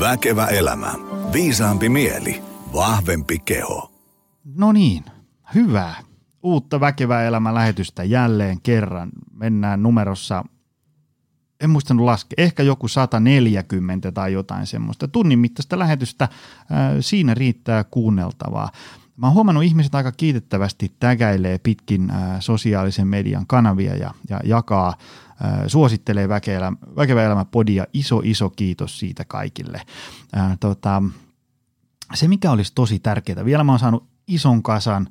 Väkevä elämä. Viisaampi mieli. Vahvempi keho. No niin, hyvä. Uutta Väkevä elämä lähetystä jälleen kerran. Mennään numerossa, en muistanut laskea, ehkä joku 140 tai jotain semmoista. Tunnin mittaista lähetystä, siinä riittää kuunneltavaa. Mä oon huomannut, ihmiset aika kiitettävästi tägäilee pitkin sosiaalisen median kanavia ja jakaa, suosittelee Väkevä elämä -podia. Iso kiitos siitä kaikille. Se, mikä olisi tosi tärkeää, vielä mä oon saanut ison kasan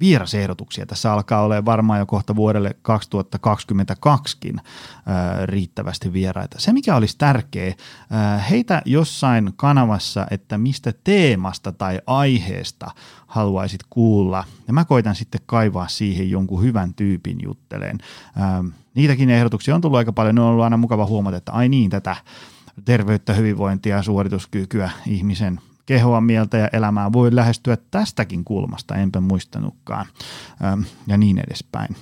vierasehdotuksia. Tässä alkaa olemaan varmaan jo kohta vuodelle 2022kin riittävästi vieraita. Se, mikä olisi tärkeä, heitä jossain kanavassa, että mistä teemasta tai aiheesta haluaisit kuulla. Ja mä koitan sitten kaivaa siihen jonkun hyvän tyypin jutteleen. Niitäkin ehdotuksia on tullut aika paljon. Ne on ollut aina mukava huomata, että ai niin, tätä terveyttä, hyvinvointia, suorituskykyä, ihmisen kehoa, mieltä ja elämää voi lähestyä tästäkin kulmasta, enpä muistanutkaan, ja niin edespäin.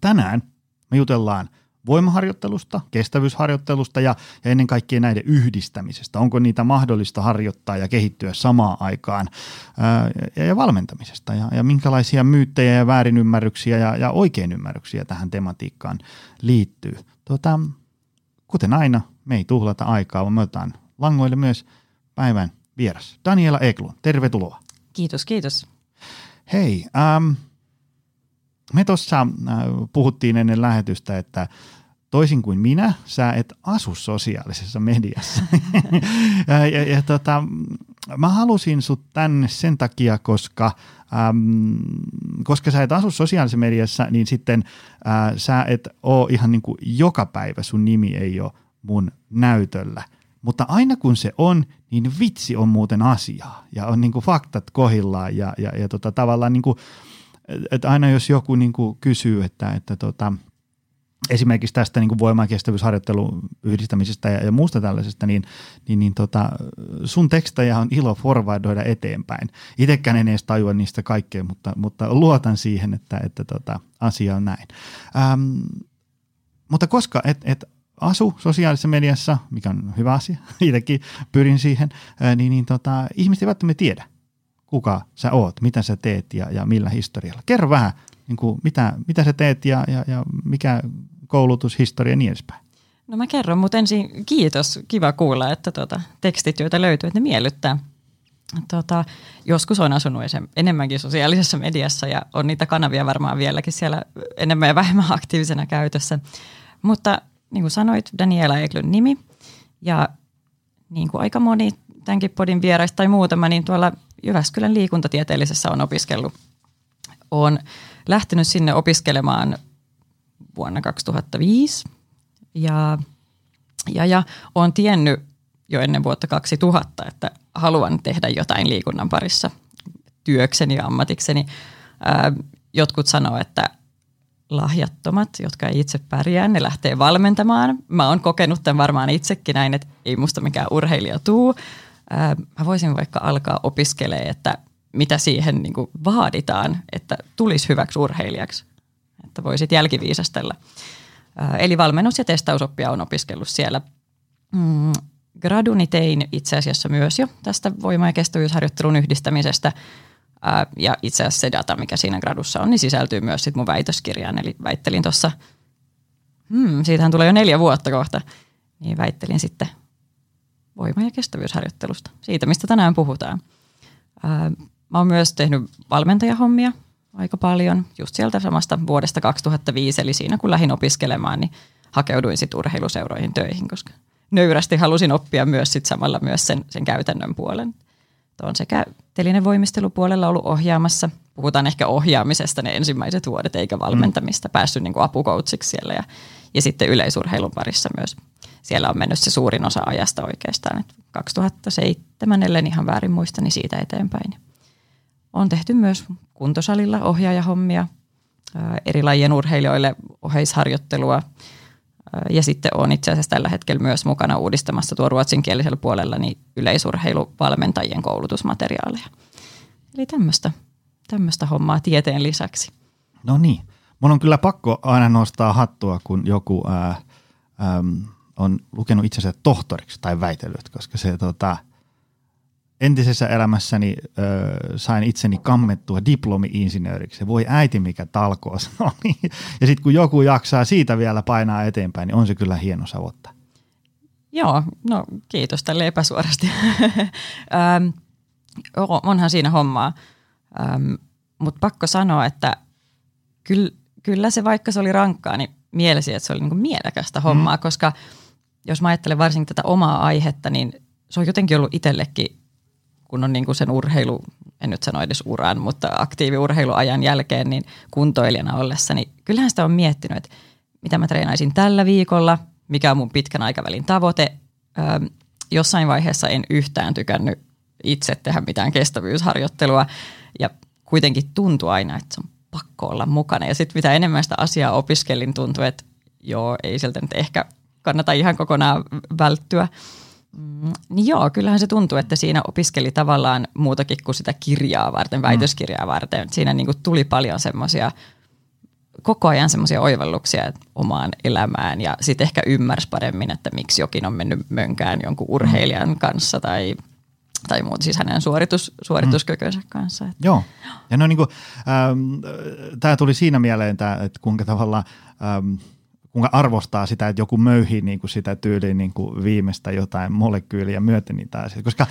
Tänään me jutellaan voimaharjoittelusta, kestävyysharjoittelusta ja ennen kaikkea näiden yhdistämisestä. Onko niitä mahdollista harjoittaa ja kehittyä samaan aikaan, ja valmentamisesta ja minkälaisia myyttejä ja väärinymmärryksiä ja oikeinymmärryksiä tähän tematiikkaan liittyy. Kuten aina, me ei tuhlata aikaa, vaan me otetaan langoille myös päivän vieras. Daniela Eklund, tervetuloa. Kiitos, kiitos. Hei, me tuossa puhuttiin ennen lähetystä, että toisin kuin minä, sä et asu sosiaalisessa mediassa. Mä halusin sut tänne sen takia, koska sä et asu sosiaalisessa mediassa, niin sitten sä et oo ihan niin kuin joka päivä, sun nimi ei ole mun näytöllä. Mutta aina kun se on, niin vitsi on muuten asiaa ja on niin kuin faktat kohillaan ja tavallaan niin kuin, että aina jos joku niin kuin kysyy, että esimerkiksi tästä niin kuin voima- ja kestävyysharjoittelun yhdistämisestä ja muusta tällaisesta, niin sun tekstejä on ilo forwardoida eteenpäin. Itsekään en edes tajua niistä kaikkea, mutta luotan siihen, että asia on näin. Mutta koska et asu sosiaalisessa mediassa, mikä on hyvä asia, itsekin pyrin siihen, niin ihmiset eivät välttämättä tiedä, kuka sä oot, mitä sä teet ja millä historialla. Kerro vähän, niin kuin mitä sä teet ja mikä koulutushistoria ja niin edespäin. No mä kerron, mutta ensin kiitos. Kiva kuulla, että tekstit, joita löytyy, että ne miellyttää. Joskus on asunut enemmänkin sosiaalisessa mediassa ja on niitä kanavia varmaan vieläkin siellä enemmän ja vähemmän aktiivisena käytössä. Mutta niin kuin sanoit, Daniela Eklund nimi, ja niin kuin aika moni tämänkin podin vieraista tai muutama, niin tuolla Jyväskylän liikuntatieteellisessä on opiskellut. Olen lähtenyt sinne opiskelemaan vuonna 2005 ja olen tiennyt jo ennen vuotta 2000, että haluan tehdä jotain liikunnan parissa työkseni ja ammatikseni. Jotkut sanoo, että lahjattomat, jotka ei itse pärjää, ne lähtee valmentamaan. Mä oon kokenut tämän varmaan itsekin näin, että ei musta mikään urheilija tuu. Mä voisin vaikka alkaa opiskelemaan, että mitä siihen niin kuin vaaditaan, että tulisi hyväksi urheilijaksi, että voisit jälkiviisastella. Eli valmennus- ja testausoppia on opiskellut siellä. Graduni tein itse asiassa myös jo tästä voima- ja kestävyysharjoittelun yhdistämisestä. Ja itse asiassa se data, mikä siinä gradussa on, niin sisältyy myös sit mun väitöskirjaan. Eli väittelin tuossa, siitähän tulee jo 4 vuotta kohta, niin väittelin sitten voima- ja kestävyysharjoittelusta. Siitä, mistä tänään puhutaan. Mä oon myös tehnyt valmentajahommia aika paljon, just sieltä samasta vuodesta 2005. Eli siinä, kun lähdin opiskelemaan, niin hakeuduin sitten urheiluseuroihin töihin, koska nöyrästi halusin oppia myös sit samalla myös sen käytännön puolen. On sekä telinevoimistelupuolella ollut ohjaamassa. Puhutaan ehkä ohjaamisesta ne ensimmäiset vuodet, eikä valmentamista. Päässyt niin kuin apukoutsiksi siellä ja sitten yleisurheilun parissa myös. Siellä on mennyt se suurin osa ajasta oikeastaan. Et 2007, ellen ihan väärin muista, niin siitä eteenpäin. On tehty myös kuntosalilla ohjaajahommia, eri lajien urheilijoille oheisharjoittelua. Ja sitten on itse asiassa tällä hetkellä myös mukana uudistamassa tuo ruotsinkielisellä puolella niin yleisurheiluvalmentajien koulutusmateriaaleja. Eli tämmöistä hommaa tieteen lisäksi. No niin. Mun on kyllä pakko aina nostaa hattua, kun joku on lukenut itsensä tohtoriksi tai väitellyt, koska se entisessä elämässäni sain itseni kammettua diplomi-insinööriksi. Se voi äiti mikä talkoo sanoi. Ja sitten kun joku jaksaa siitä vielä painaa eteenpäin, niin on se kyllä hieno savotta. Joo, no kiitos tälle epäsuorasti. Onhan siinä hommaa. Mutta pakko sanoa, että kyllä se, vaikka se oli rankkaa, niin mielesi, että se oli niinku mielekästä hommaa, koska jos mä ajattelen varsinkin tätä omaa aihetta, niin se on jotenkin ollut itsellekin, kun on niinku sen urheilu, en nyt sano edes uran, mutta aktiiviurheiluajan jälkeen, niin kuntoilijana ollessa, niin kyllähän sitä on miettinyt, että mitä mä treenaisin tällä viikolla, mikä on mun pitkän aikavälin tavoite. Jossain vaiheessa en yhtään tykännyt itse tehdä mitään kestävyysharjoittelua ja kuitenkin tuntui aina, että se on pakko olla mukana. Ja sitten mitä enemmän sitä asiaa opiskelin, tuntui, että joo, ei sieltä nyt ehkä kannata ihan kokonaan välttyä. Niin joo, kyllähän se tuntuu, että siinä opiskeli tavallaan muutakin kuin sitä kirjaa varten, väitöskirjaa varten. Siinä niinku tuli paljon semmoisia, koko ajan semmoisia oivalluksia omaan elämään ja sitten ehkä ymmärsi paremmin, että miksi jokin on mennyt mönkään jonkun urheilijan kanssa tai muut, siis hänen suorituskykynsä kanssa. Että. Joo, ja no niinku, tämä tuli siinä mieleen, että kuinka tavallaan... Kuinka arvostaa sitä, että joku möyhii niinku sitä tyyliin niinku viimeistä jotain molekyyliä myöten niitä asioita. Koska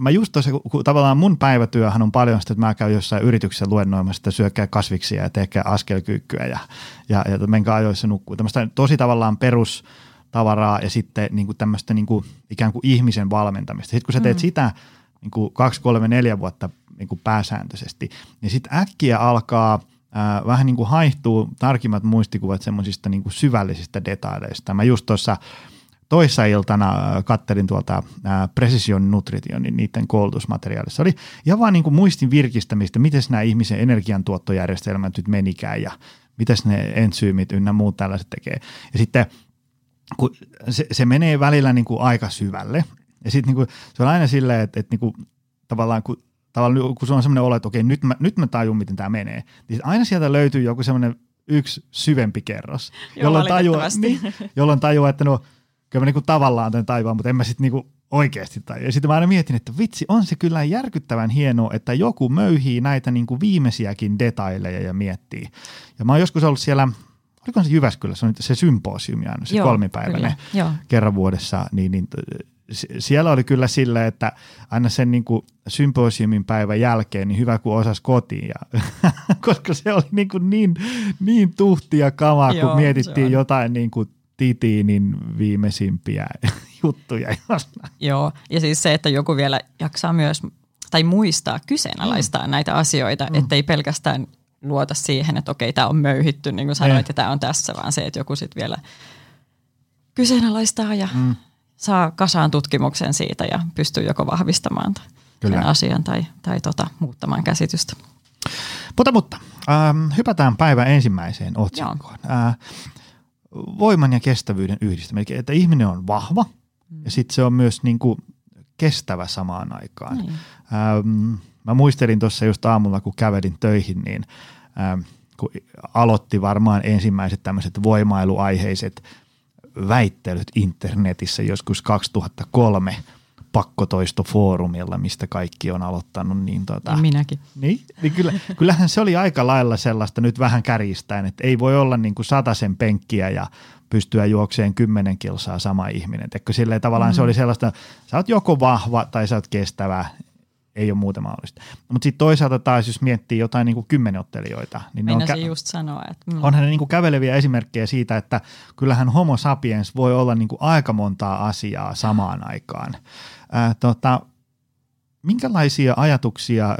mä just tuossa, kun tavallaan mun päivätyöhän on paljon sitä, että mä käyn jossain yrityksessä luennoimassa, että syökkää kasviksia ja tehkää askelkyykkyä ja menkää ajoissa nukkuu. Tämmöistä tosi tavallaan perustavaraa ja sitten niinku tämmöistä niinku ikään kuin ihmisen valmentamista. Sitten kun sä teet sitä niinku 2, 3, 4 vuotta niinku pääsääntöisesti, niin sitten äkkiä alkaa... Vähän niin kuin haihtuu tarkimmat muistikuvat semmoisista niin kuin syvällisistä detaileista. Mä just tuossa toissa iltana kattelin tuolta Precision Nutritionin niiden koulutusmateriaalissa. Oli ihan vaan niin kuin muistin virkistämistä, miten nämä ihmisen energiantuottojärjestelmät nyt menikään ja mitäs ne ensyymit ynnä muut tällaiset tekee. Ja sitten kun se menee välillä niin kuin aika syvälle ja sitten niin kuin, se on aina silleen, että niin kuin, tavallaan kun kun se on semmoinen olo, että okei, nyt mä tajun, miten tämä menee, niin aina sieltä löytyy joku semmoinen yksi syvempi kerros, jolloin tajua, että no, kyllä mä niinku tavallaan tämän taivaan, mutta en mä sitten niinku oikeasti tajua. Ja sitten mä aina mietin, että vitsi, on se kyllä järkyttävän hienoa, että joku möyhii näitä niinku viimeisiäkin detaileja ja miettii. Ja mä oon joskus ollut siellä, oliko se Jyväskylässä, se symposiumi aina, se 3-päiväinen kerran vuodessa, niin siellä oli kyllä sillä, että aina sen niin kuin symposiumin päivän jälkeen niin hyvä kun osasi kotiin, ja, koska se oli niin tuhtia kamaa, kun joo, mietittiin jotain niin kuin Titiinin viimeisimpiä juttuja. Joo, ja siis se, että joku vielä jaksaa myös tai muistaa kyseenalaistaa näitä asioita, ettei pelkästään luota siihen, että okei, tämä on möyhitty, niin kuin sanoit, ja tämä on tässä, vaan se, että joku sitten vielä kyseenalaistaa ja... Saa kasaan tutkimuksen siitä ja pystyy joko vahvistamaan sen asian tai muuttamaan käsitystä. Mutta hypätään päivän ensimmäiseen otsikkoon. Voiman ja kestävyyden yhdistäminen. Että ihminen on vahva ja sitten se on myös niinku kestävä samaan aikaan. Niin. Mä muistelin tuossa just aamulla, kun kävelin töihin, niin kun aloitti varmaan ensimmäiset tämmöiset voimailuaiheiset väittelyt internetissä joskus 2003 Pakkotoisto-foorumilla, mistä kaikki on aloittanut. Minäkin. Niin kyllähän se oli aika lailla sellaista nyt vähän kärjistäen, että ei voi olla niin kuin 100 penkkiä ja pystyä juokseen 10 kilsaa sama ihminen. Että silleen tavallaan se oli sellaista, sä oot joko vahva tai sä oot kestävä, ei ole muuta mahdollista. Mutta sitten toisaalta taas, jos miettii jotain niin kuin 10-ottelijoita, niin onhan ne niin kuin käveleviä esimerkkejä siitä, että kyllähän homo sapiens voi olla niin kuin aika montaa asiaa samaan aikaan. Minkälaisia ajatuksia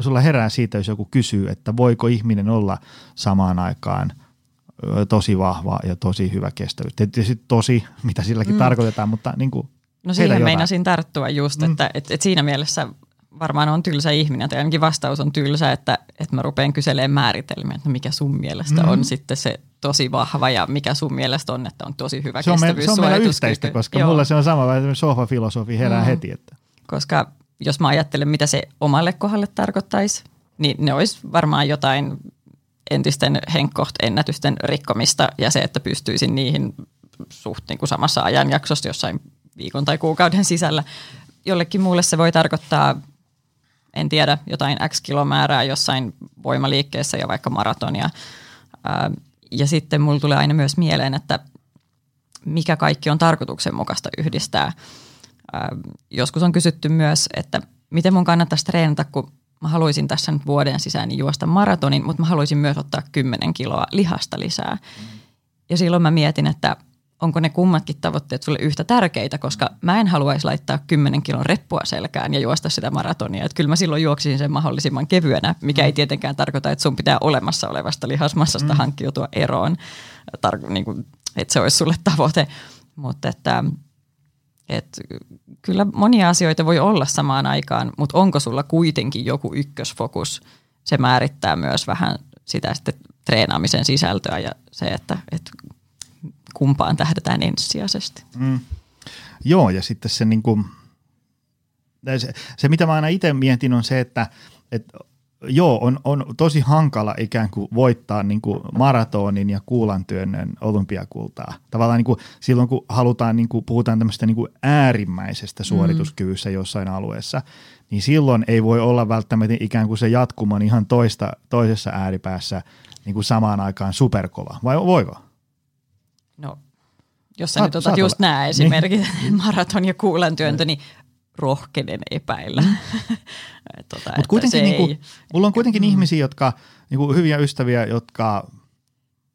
sulla herää siitä, jos joku kysyy, että voiko ihminen olla samaan aikaan tosi vahva ja tosi hyvä kestävyys? Tietysti tosi, mitä silläkin tarkoitetaan, mutta niin kuin... No siihen meinasin tarttua just, että siinä mielessä varmaan on tylsä ihminen, tai ainakin vastaus on tylsä, että mä rupean kyselemään määritelmiä, että mikä sun mielestä on sitten se tosi vahva ja mikä sun mielestä on, että on tosi hyvä kestävyyssuorituskyky. Se on meillä yhteistä, koska mulla se on sama, vaan sohvafilosofi herää heti. Että. Koska jos mä ajattelen, mitä se omalle kohdalle tarkoittaisi, niin ne olisi varmaan jotain entisten henkkoht-ennätysten rikkomista ja se, että pystyisin niihin suht niin kuin samassa ajanjaksossa jossain viikon tai kuukauden sisällä. Jollekin muulle se voi tarkoittaa, en tiedä, jotain X kilomäärää jossain voimaliikkeessä ja vaikka maratonia. Ja sitten mulla tulee aina myös mieleen, että mikä kaikki on tarkoituksenmukaista yhdistää. Joskus on kysytty myös, että miten mun kannattaisi treenata, kun mä haluaisin tässä nyt vuoden sisään juosta maratonin, mutta mä haluaisin myös ottaa 10 kiloa lihasta lisää. Ja silloin mä mietin, että onko ne kummatkin tavoitteet sulle yhtä tärkeitä, koska mä en haluaisi laittaa 10 kilon reppua selkään ja juosta sitä maratonia. Että kyllä mä silloin juoksisin sen mahdollisimman kevyenä, mikä ei tietenkään tarkoita, että sun pitää olemassa olevasta lihasmassasta hankkiutua eroon, niin kuin, että se olisi sulle tavoite. Mutta että kyllä monia asioita voi olla samaan aikaan, mutta onko sulla kuitenkin joku ykkösfokus? Se määrittää myös vähän sitä sitten treenaamisen sisältöä ja se, että kumpaan tähdätään ensisijaisesti. Mm. Joo, ja sitten se, niin kuin, se mitä mä aina itse mietin on se, että joo, on tosi hankala ikään kuin voittaa niin kuin maratonin ja kuulantyönnön olympiakultaa. Tavallaan niin kuin silloin, kun halutaan, niin kuin, puhutaan tämmöistä niin kuin äärimmäisestä suorituskyvyssä jossain alueessa, niin silloin ei voi olla välttämättä ikään kuin se jatkuman ihan toisessa ääripäässä niin kuin samaan aikaan superkova. Vai voiko? No, jos sä nyt otat just nämä esimerkit, niin. Maraton ja kuulantyöntö, niin rohkenen epäillä. Mutta kuitenkin, mulla on kuitenkin ihmisiä, jotka, niinku, hyviä ystäviä, jotka,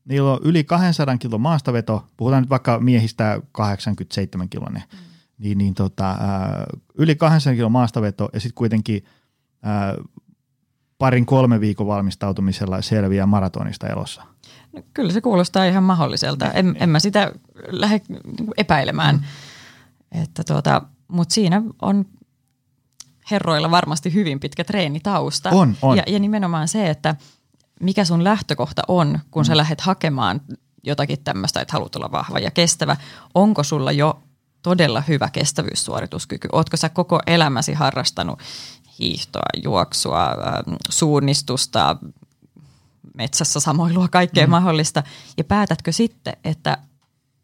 niillä on yli 200 kilon maastaveto, puhutaan nyt vaikka miehistä 87 kiloinen, yli 200 kilon maastaveto ja sitten kuitenkin parin 3 viikon valmistautumisella selviää maratonista elossa. No, kyllä se kuulostaa ihan mahdolliselta. En mä sitä lähde epäilemään. Mutta siinä on herroilla varmasti hyvin pitkä treenitausta. On. Ja nimenomaan se, että mikä sun lähtökohta on, kun sä lähdet hakemaan jotakin tämmöistä, että haluat olla vahva ja kestävä. Onko sulla jo todella hyvä kestävyyssuorituskyky? Ootko sä koko elämäsi harrastanut hiihtoa, juoksua, suunnistusta, metsässä samoilua, kaikkea mahdollista. Ja päätätkö sitten, että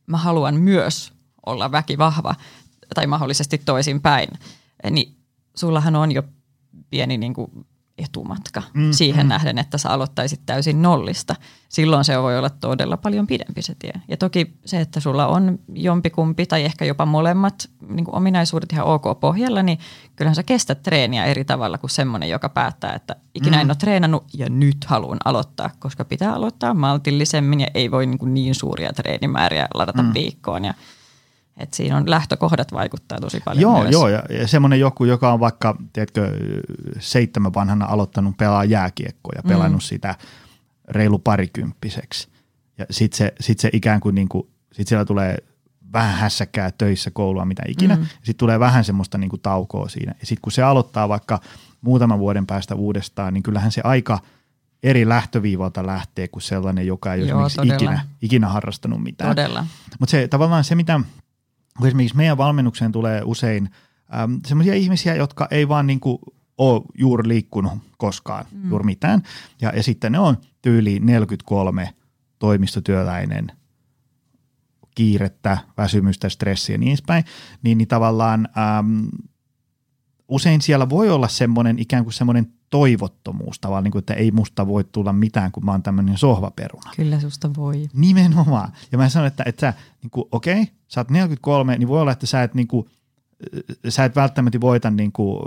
mä haluan myös olla väkivahva tai mahdollisesti toisinpäin, niin sullahan on jo pieni niin kuin etumatka siihen nähden, että sä aloittaisit täysin nollista. Silloin se voi olla todella paljon pidempi se tie. Ja toki se, että sulla on jompikumpi tai ehkä jopa molemmat niin kuin ominaisuudet ihan ok pohjalla, niin kyllähän sä kestät treeniä eri tavalla kuin semmoinen, joka päättää, että ikinä en ole treenannut ja nyt haluan aloittaa, koska pitää aloittaa maltillisemmin ja ei voi niin suuria treenimääriä ladata viikkoon. Ja että siinä on lähtökohdat vaikuttaa tosi paljon. Joo, ja semmoinen joku, joka on vaikka, tiedätkö, 7 vanhana aloittanut pelaa jääkiekkoa ja pelannut sitä reilu parikymppiseksi. Ja sit se ikään kuin, niinku, sit siellä tulee vähän hässäkkää töissä, koulua, mitä ikinä. Sitten tulee vähän semmoista niinku taukoa siinä. Ja sitten kun se aloittaa vaikka muutaman vuoden päästä uudestaan, niin kyllähän se aika eri lähtöviivalta lähtee kuin sellainen, joka ei ole ikinä harrastanut mitään. Todella. Mutta se tavallaan se, mitä... Esimerkiksi meidän valmennukseen tulee usein sellaisia ihmisiä, jotka ei vaan niin kuin ole juuri liikkunut koskaan, juuri mitään. Ja sitten ne on tyyli 43 toimistotyöläinen, kiirettä, väsymystä, stressiä ja niin edespäin. Niin tavallaan usein siellä voi olla semmoinen ikään kuin semmoinen toivottomuus tavallaan, niin kuin, että ei musta voi tulla mitään, kun mä oon tämmöinen sohvaperuna. Kyllä susta voi. Nimenomaan. Ja mä sanon, että niin kuin, okei, sä oot 43, niin voi olla, että sä et välttämättä voita, niin kuin,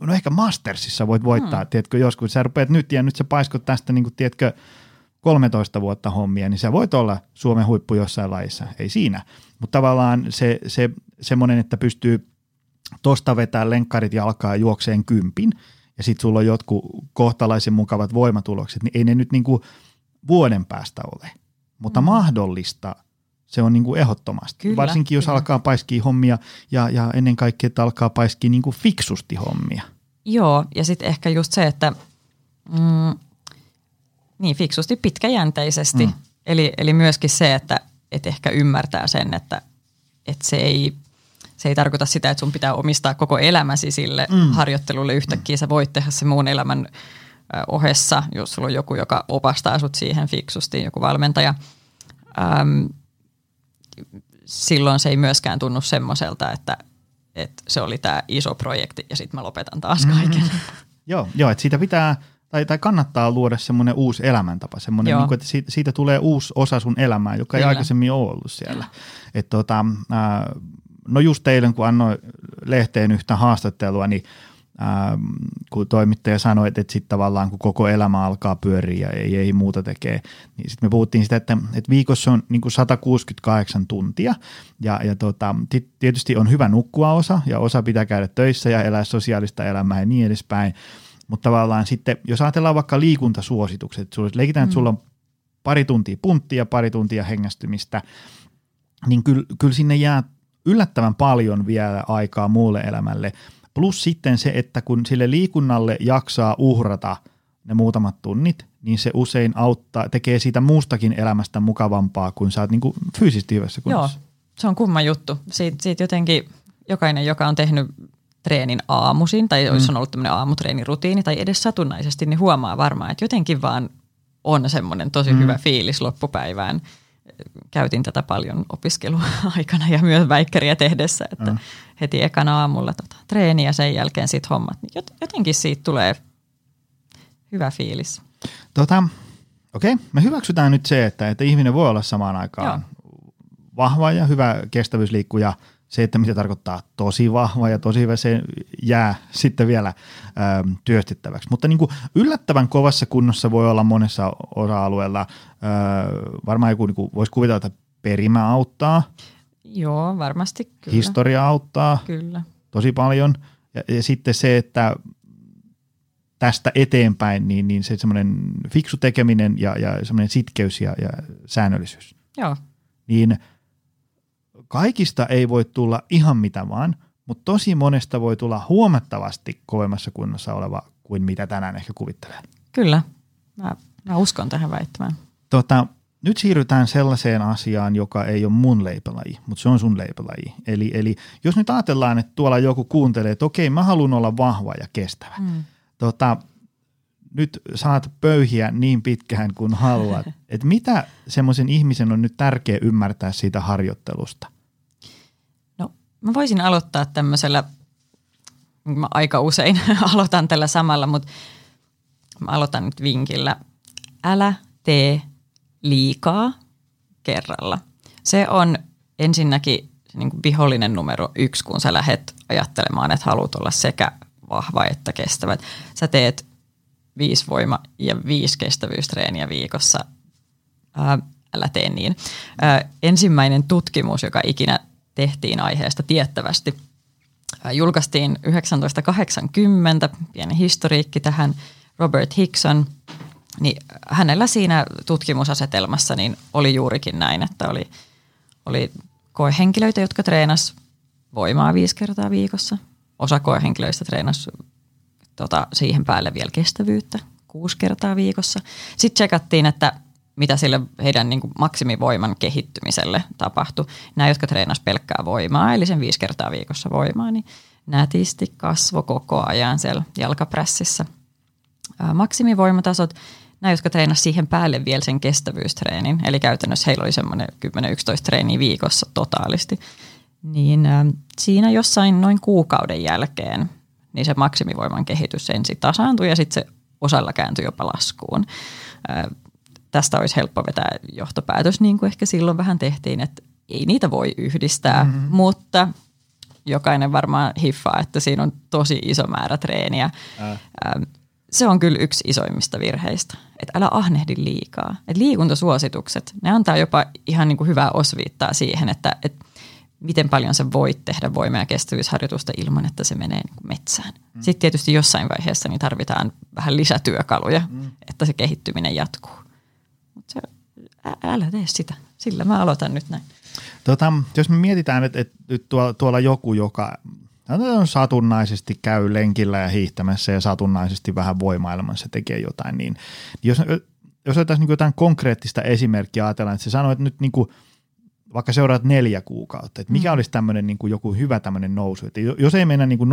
no ehkä Mastersissa voit voittaa, tiedätkö, joskus sä rupeat nyt ja nyt sä paiskot tästä, niin kuin, tiedätkö, 13 vuotta hommia, niin sä voit olla Suomen huippu jossain lajissa, ei siinä. Mutta tavallaan se semmoinen, että pystyy tosta vetää lenkkarit jalkaa juokseen 10, ja sitten sulla on jotkut kohtalaisen mukavat voimatulokset, niin ei ne nyt niinku vuoden päästä ole. Mutta mahdollista se on niinku ehdottomasti. Kyllä, varsinkin jos alkaa paiskia hommia ja ennen kaikkea, että alkaa paiskia niinku fiksusti hommia. Joo, ja sitten ehkä just se, että niin fiksusti pitkäjänteisesti. Eli myöskin se, että et ehkä ymmärtää sen, että et se ei tarkoita sitä, että sun pitää omistaa koko elämäsi sille harjoittelulle yhtäkkiä. Sä voit tehdä se muun elämän ohessa, jos sulla on joku, joka opastaa sut siihen fiksusti, joku valmentaja. silloin se ei myöskään tunnu semmoiselta, että se oli tämä iso projekti ja sitten mä lopetan taas kaiken. Joo, että siitä pitää tai kannattaa luoda semmoinen uusi elämäntapa, semmoinen, niin kuin, että siitä tulee uusi osa sun elämää, joka ei aikaisemmin ole ollut siellä. Että no just eilen, kun annoin lehteen yhtä haastattelua, niin kun toimittaja sanoi, että sitten tavallaan kun koko elämä alkaa pyöriä ja ei muuta tekee, niin sitten me puhuttiin sitä, että viikossa on niin kuin 168 tuntia ja tietysti on hyvä nukkua osa ja osa pitää käydä töissä ja elää sosiaalista elämää ja niin edespäin, mutta tavallaan sitten, jos ajatellaan vaikka liikuntasuositukset, että leikitään, että sulla on pari tuntia punttia, pari tuntia hengästymistä, niin kyllä sinne jää yllättävän paljon vielä aikaa muulle elämälle. Plus sitten se, että kun sille liikunnalle jaksaa uhrata ne muutamat tunnit, niin se usein auttaa, tekee siitä muustakin elämästä mukavampaa, kun sä oot niin kuin fyysisesti hyvässä kunnossa. Joo, se on kumma juttu. Siitä jotenkin jokainen, joka on tehnyt treenin aamuisin, tai jos on ollut tämmöinen aamutreenirutiini, tai edes satunnaisesti, niin huomaa varmaan, että jotenkin vaan on semmoinen tosi hyvä fiilis loppupäivään. Käytin tätä paljon opiskeluaikana ja myös väikkäriä tehdessä, että heti ekana aamulla treeni ja sen jälkeen sitten hommat. Jotenkin siitä tulee hyvä fiilis. Okei. Me hyväksytään nyt se, että ihminen voi olla samaan aikaan vahva ja hyvä kestävyysliikkuja. Se, että mitä tarkoittaa tosi vahva ja tosi hyvä, se jää sitten vielä työstettäväksi. Mutta niin kuin yllättävän kovassa kunnossa voi olla monessa osa-alueella. Varmaan joku, niin kuin voisi kuvitella, että perimä auttaa. Joo, varmasti kyllä. Historia auttaa. Kyllä. Tosi paljon. Ja sitten se, että tästä eteenpäin, niin se semmoinen fiksu tekeminen ja semmoinen sitkeys ja säännöllisyys. Joo. Niin kaikista ei voi tulla ihan mitä vaan, mutta tosi monesta voi tulla huomattavasti kovemmassa kunnossa oleva kuin mitä tänään ehkä kuvittelee. Kyllä, mä uskon tähän väittämään. Nyt siirrytään sellaiseen asiaan, joka ei ole mun leipälaji, mutta se on sun leipälaji. Eli jos nyt ajatellaan, että tuolla joku kuuntelee, että okei, mä haluan olla vahva ja kestävä. Nyt saat pöyhiä niin pitkään kuin haluat. Et mitä semmoisen ihmisen on nyt tärkeä ymmärtää siitä harjoittelusta? No, mä voisin aloittaa tämmöisellä, mä aika usein aloitan tällä samalla, mutta mä aloitan nyt vinkillä. Älä tee liikaa kerralla. Se on ensinnäkin niin kuin vihollinen numero 1, kun sä lähdet ajattelemaan, että haluat olla sekä vahva että kestävä. Sä teet 5 voima- ja 5 kestävyystreeniä viikossa. Älä tee niin. Ensimmäinen tutkimus, joka ikinä tehtiin aiheesta tiettävästi, julkaistiin 1980, pieni historiikki tähän, Robert Hickson. Niin hänellä siinä tutkimusasetelmassa niin oli juurikin näin, että oli koehenkilöitä, jotka treenas voimaa 5 kertaa viikossa. Osa koehenkilöistä treenasi siihen päälle vielä kestävyyttä 6 kertaa viikossa. Sitten tsekattiin, että mitä sille heidän niin kuin maksimivoiman kehittymiselle tapahtui. Nämä, jotka treenasivat pelkkää voimaa, eli sen 5 kertaa viikossa voimaa, niin nätisti kasvoi koko ajan siellä jalkaprässissä. Maksimivoimatasot, nämä, jotka treenasivat siihen päälle vielä sen kestävyystreenin, eli käytännössä heillä oli semmoinen 10-11 treeniä viikossa totaalisti, niin siinä jossain noin kuukauden jälkeen niin se maksimivoiman kehitys ensin tasaantui ja sitten se osalla kääntyi jopa laskuun. Tästä olisi helppo vetää johtopäätös, niin kuin ehkä silloin vähän tehtiin, että ei niitä voi yhdistää, mutta jokainen varmaan hiffaa, että siinä on tosi iso määrä treeniä. Se on kyllä yksi isoimmista virheistä, että älä ahnehdi liikaa. Et liikuntasuositukset, ne antaa jopa ihan niin kuin hyvää osviittaa siihen, että miten paljon sä voit tehdä voima- ja kestävyysharjoitusta ilman, että se menee metsään. Sitten tietysti jossain vaiheessa niin tarvitaan vähän lisätyökaluja, että se kehittyminen jatkuu. Mut älä tee sitä. Sillä mä aloitan nyt näin. Jos me mietitään, että nyt tuolla joku, joka satunnaisesti käy lenkillä ja hiihtämässä ja satunnaisesti vähän voimailemassa tekee jotain, niin jos otetaan niin jotain konkreettista esimerkkiä, ajatellaan, että se sanoo, että nyt niin kuin vaikka seuraat 4 kuukautta, että mikä olisi tämmöinen niin kuin joku hyvä tämmöinen nousu, että jos ei mennä niin kuin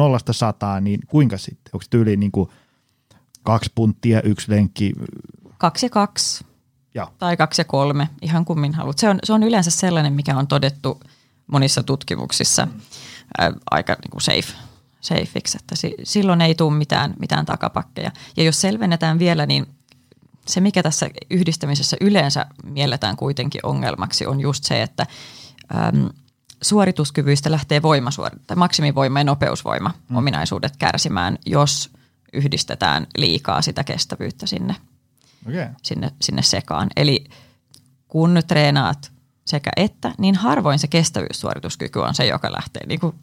0-100, niin kuinka sitten? Onko se tyyliin niin kuin 2 punttia, 1 lenkki? 2 ja 2. Joo. Tai 2 ja 3, ihan kummin haluat. Se on yleensä sellainen, mikä on todettu monissa tutkimuksissa aika niin kuin safeiksi, että silloin ei tule mitään takapakkeja. Ja jos selvennetään vielä, niin se mikä tässä yhdistämisessä yleensä mielletään kuitenkin ongelmaksi on just se, että suorituskyvyistä lähtee tai maksimivoima ja nopeusvoima ominaisuudet kärsimään, jos yhdistetään liikaa sitä kestävyyttä sinne sekaan. Eli kun nyt treenaat sekä että, niin harvoin se kestävyyssuorituskyky on se, joka lähtee niin kuin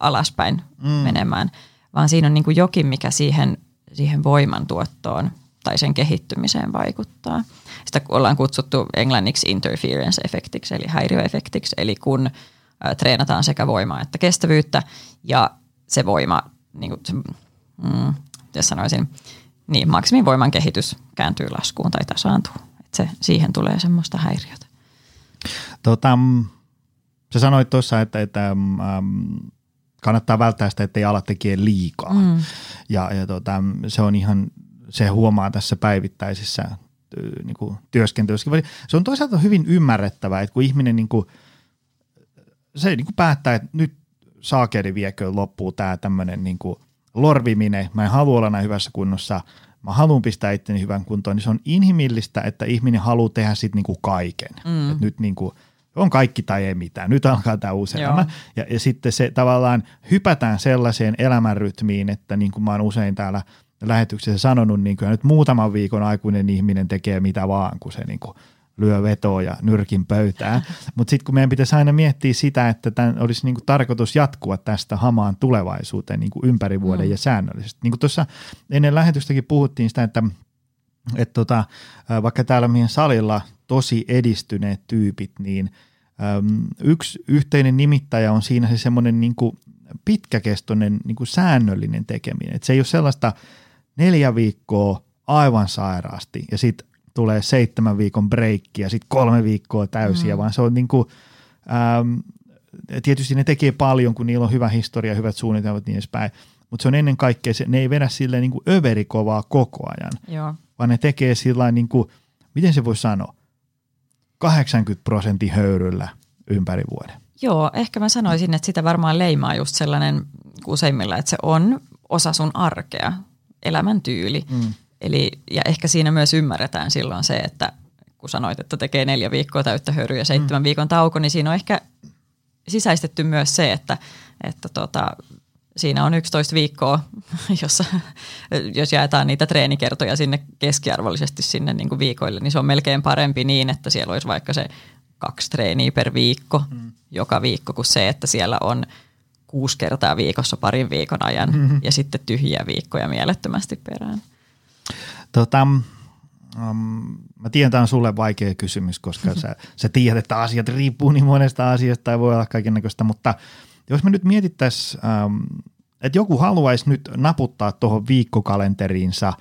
alaspäin menemään, vaan siinä on niin kuin jokin, mikä siihen voimantuottoon tai sen kehittymiseen vaikuttaa. Sitä ollaan kutsuttu englanniksi interference-efektiksi, eli häiriöefektiksi, eli kun treenataan sekä voimaa että kestävyyttä, ja se voima, niin kuin, jos sanoisin, niin maksimivoiman kehitys kääntyy laskuun tai tasaantuu. Siihen tulee semmoista häiriötä. Sä sanoit tuossa, että kannattaa välttää sitä, ettei ala tekee liikaa. Ja se on ihan... Se huomaa tässä päivittäisessä niin kuin työskentelyssä. Se on toisaalta hyvin ymmärrettävää, että kun ihminen niin kuin päättää, että nyt saakeli vieköön loppuu tämä tämmöinen niin kuin lorviminen, mä en halua olla näin hyvässä kunnossa, mä haluan pistää itteni hyvän kuntoon, niin se on inhimillistä, että ihminen haluaa tehdä sitten niin kuin kaiken. Että nyt niin kuin, on kaikki tai ei mitään, nyt alkaa tämä uusi elämä. Ja sitten se tavallaan hypätään sellaiseen elämänrytmiin, että niin kuin mä oon usein täällä lähetyksessä sanonut, niin kyllä nyt muutaman viikon aikuinen ihminen tekee mitä vaan, kun se niin kuin lyö vetoa ja nyrkin pöytää. Mutta sitten kun meidän pitäisi aina miettiä sitä, että tämän olisi niin kuin tarkoitus jatkua tästä hamaan tulevaisuuteen niin kuin ympäri vuoden ja säännöllisesti. Niin kuin tuossa ennen lähetystäkin puhuttiin sitä, että vaikka täällä meidän salilla tosi edistyneet tyypit, niin yksi yhteinen nimittäjä on siinä se semmoinen niin kuin pitkäkestoinen niin kuin säännöllinen tekeminen. Et se ei ole sellaista 4 viikkoa aivan sairaasti ja sitten tulee 7 viikon breikki ja sitten 3 viikkoa täysiä, vaan se on niin kuin, tietysti ne tekee paljon, kun niillä on hyvä historia, hyvät suunnitelmat niin edespäin, mutta se on ennen kaikkea, ne ei vedä silleen niin kuin överikovaa koko ajan, joo, vaan ne tekee sillain niin kuin, miten se voi sanoa, 80% höyryllä ympäri vuoden. Joo, ehkä mä sanoisin, että sitä varmaan leimaa just sellainen useimmilla, että se on osa sun arkea, elämäntyyli. Eli, ja ehkä siinä myös ymmärretään silloin se, että kun sanoit, että tekee 4 viikkoa täyttä höyryä ja 7 viikon tauko, niin siinä on ehkä sisäistetty myös se, että siinä on 11 viikkoa, jos jaetaan niitä treenikertoja sinne keskiarvollisesti sinne niin kuin viikoille, niin se on melkein parempi niin, että siellä olisi vaikka se 2 treeniä per viikko joka viikko, kun se, että siellä on 6 kertaa viikossa parin viikon ajan ja sitten tyhjiä viikkoja mielettömästi perään. Mä tiedän, tämä on sulle vaikea kysymys, koska sä tiedät, että asiat riippuu niin monesta asiasta tai voi olla kaikennäköistä, mutta jos me nyt mietittäisiin, että joku haluaisi nyt naputtaa tuohon viikkokalenteriinsa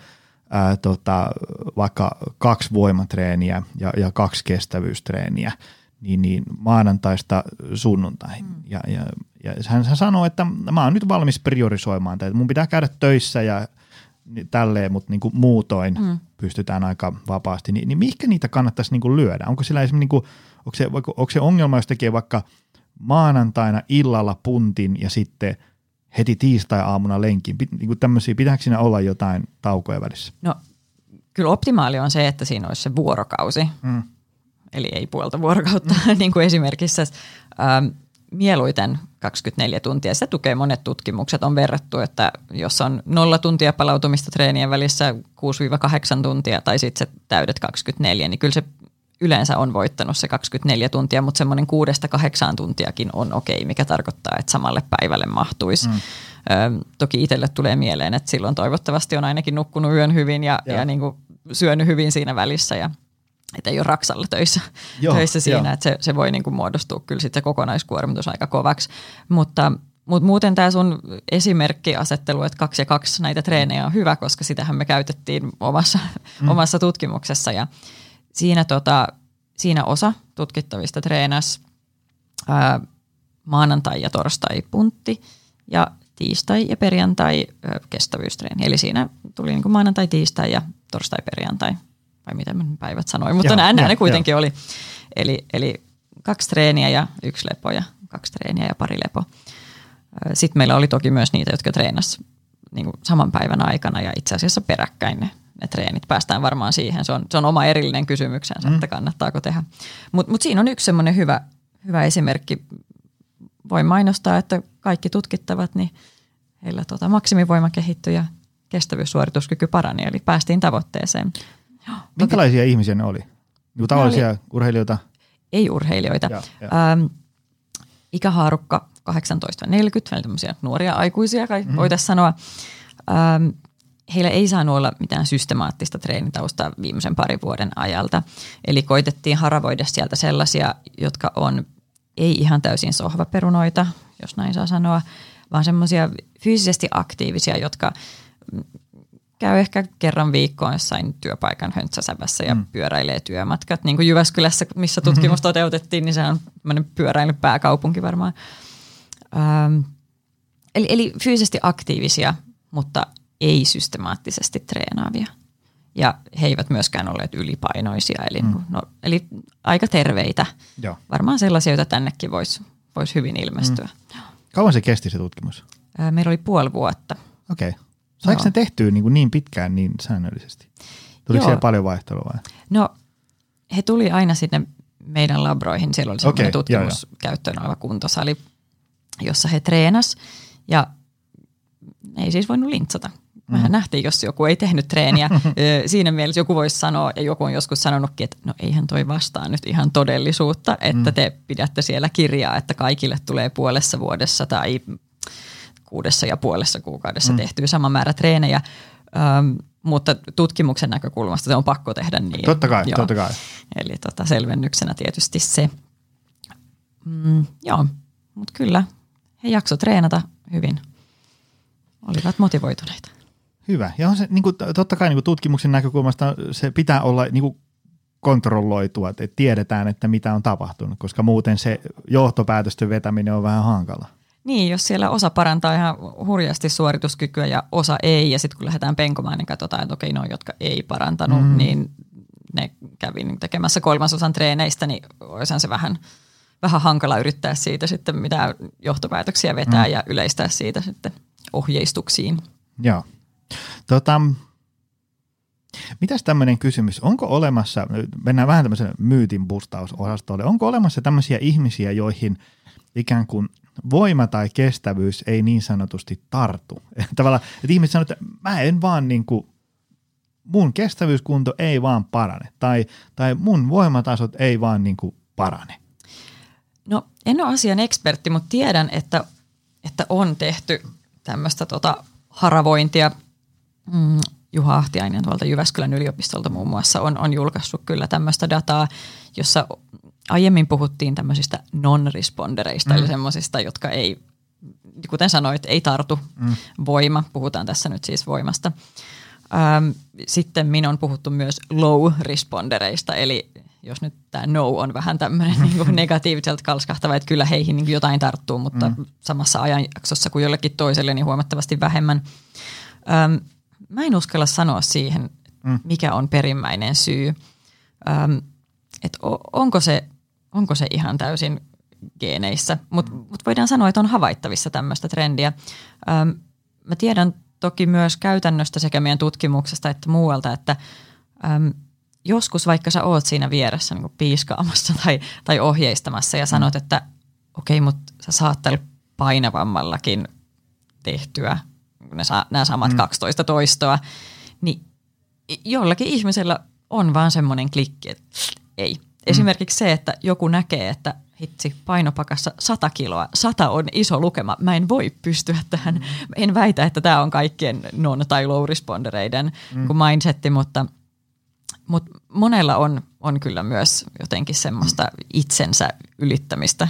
vaikka 2 voimatreeniä ja 2 kestävyystreeniä, niin maanantaista sunnuntaihin. Ja hän sanoo, että mä oon nyt valmis priorisoimaan tätä, mun pitää käydä töissä ja tälleen, mutta niin kuin muutoin pystytään aika vapaasti. Niin mihinkä niitä kannattaisi niin kuin lyödä? Onko sillä esimerkiksi, niin kuin, onko se ongelma, jos tekee vaikka maanantaina illalla puntin ja sitten heti tiistai-aamuna lenkin? Pitääkö siinä olla jotain taukoja välissä? No kyllä optimaali on se, että siinä olisi se vuorokausi. Eli ei puolta vuorokautta, niin kuin esimerkiksi mieluiten 24 tuntia. Sitä tukee monet tutkimukset. On verrattu, että jos on 0 tuntia palautumista treenien välissä, 6-8 tuntia tai sitten se täydet 24, niin kyllä se yleensä on voittanut se 24 tuntia, mutta semmoinen 6-8 tuntiakin on okei, mikä tarkoittaa, että samalle päivälle mahtuisi. Toki itselle tulee mieleen, että silloin toivottavasti on ainakin nukkunut yön hyvin ja niin kuin syönyt hyvin siinä välissä ja että ei ole raksalla töissä siinä, että se voi niin kuin muodostua kyllä sitten se kokonaiskuormitus aika kovaksi. Mutta muuten tämä sun esimerkkiasettelu, että 2 ja 2 näitä treenejä on hyvä, koska sitähän me käytettiin omassa tutkimuksessa. Ja siinä osa tutkittavista treenasi maanantai ja torstai puntti ja tiistai ja perjantai kestävyystreeni. Eli siinä tuli niin kuin maanantai, tiistai ja torstai, perjantai vai mitä mä päivät sanoin, mutta näin ne kuitenkin oli. Eli 2 treeniä ja 1 lepo ja 2 treeniä ja 2 lepo. Sitten meillä oli toki myös niitä, jotka treenasivat niin saman päivän aikana ja itse asiassa peräkkäin ne treenit. Päästään varmaan siihen. Se on oma erillinen kysymyksensä, että kannattaako tehdä. Mut siinä on yksi semmoinen hyvä esimerkki. Voi mainostaa, että kaikki tutkittavat, niin heillä maksimivoima kehittyi ja kestävyyssuorituskyky parani, eli päästiin tavoitteeseen. Minkälaisia ihmisiä ne oli? Tavallisia urheilijoita? Ei urheilijoita. Ikähaarukka 18-40, eli tämmöisiä nuoria aikuisia kai voitaisiin sanoa. Heillä ei saanut olla mitään systemaattista treenitaustaa viimeisen 2 vuoden ajalta. Eli koitettiin haravoida sieltä sellaisia, jotka on ei ihan täysin sohvaperunoita, jos näin saa sanoa, vaan semmoisia fyysisesti aktiivisia, jotka käy ehkä kerran viikkoon jossain työpaikan höntsäsävässä ja pyöräilee työmatkat. Niin kuin Jyväskylässä, missä tutkimus toteutettiin, niin se on tämmöinen pyöräilypääkaupunki varmaan. Eli fyysisesti aktiivisia, mutta ei systemaattisesti treenaavia. Ja he eivät myöskään olleet ylipainoisia, eli aika terveitä. Joo. Varmaan sellaisia, joita tännekin voisi hyvin ilmestyä. Kauan se kesti se tutkimus? Meillä oli 5,5 vuotta. Okei. Saiko ne tehtyä niin pitkään niin säännöllisesti? Tuliko siellä paljon vaihtelua vai? No he tuli aina sinne meidän labroihin. Siellä oli sellainen tutkimuskäyttöön oleva kuntosali, jossa he treenas ja ei siis voinut lintsata. Mehän nähtiin, jos joku ei tehnyt treeniä. Siinä mielessä joku voisi sanoa, ja joku on joskus sanonutkin, että no eihän toi vastaa nyt ihan todellisuutta, että te pidätte siellä kirjaa, että kaikille tulee 5 vuodessa tai 6,5 kuukaudessa tehtyä sama määrä treenejä. Mutta tutkimuksen näkökulmasta se on pakko tehdä niin. Totta kai. Eli selvennyksenä tietysti se. Mutta kyllä he jakso treenata hyvin. Olivat motivoituneita. Hyvä. Ja on se, totta kai tutkimuksen näkökulmasta se pitää olla kontrolloitua, että tiedetään, että mitä on tapahtunut, koska muuten se johtopäätösten vetäminen on vähän hankala. Niin, jos siellä osa parantaa ihan hurjasti suorituskykyä ja osa ei, ja sitten kun lähdetään penkomaan, niin katsotaan, että okei, jotka ei parantanut, niin ne kävi tekemässä 3/3 treeneistä, niin olisihan se vähän hankala yrittää siitä sitten, mitä johtopäätöksiä vetää ja yleistää siitä sitten ohjeistuksiin. Joo. Mitäs tämmöinen kysymys, onko olemassa, mennään vähän tämmöisen myytin bustausosastolle, onko olemassa tämmöisiä ihmisiä, joihin ikään kuin voima tai kestävyys ei niin sanotusti tartu? Tavallaan, että ihmiset sanoo, että mä en vaan mun kestävyyskunto ei vaan parane tai mun voimatasot ei vaan parane. No en ole asian ekspertti, mutta tiedän, että on tehty tämmöistä haravointia. Juha Ahtiainen tuolta Jyväskylän yliopistolta muun muassa on julkaissut kyllä tämmöistä dataa, jossa aiemmin puhuttiin tämmöisistä non-respondereista, eli semmoisista, jotka ei, kuten sanoit, ei tartu voima. Puhutaan tässä nyt siis voimasta. Sitten minun on puhuttu myös low-respondereista, eli jos nyt tämä no on vähän tämmöinen negatiiviselta kalskahtava, että kyllä heihin jotain tarttuu, mutta samassa ajanjaksossa kuin jollekin toiselle, niin huomattavasti vähemmän. Mä en uskalla sanoa siihen, mikä on perimmäinen syy. Että onko se ihan täysin geeneissä, mutta voidaan sanoa, että on havaittavissa tämmöistä trendiä. Mä tiedän toki myös käytännöstä sekä meidän tutkimuksesta että muualta, että joskus vaikka sä oot siinä vieressä piiskaamassa tai ohjeistamassa ja sanot, että okei, mutta sä saat tällä painavammallakin tehtyä nämä samat 12 toistoa, niin jollakin ihmisellä on vaan semmoinen klikki, että ei. Esimerkiksi se, että joku näkee, että hitsi, painopakassa 100 kiloa, 100 on iso lukema, mä en voi pystyä tähän. En väitä, että tämä on kaikkien non- tai low-respondereiden mindsetti, mutta monella on kyllä myös jotenkin semmoista itsensä ylittämistä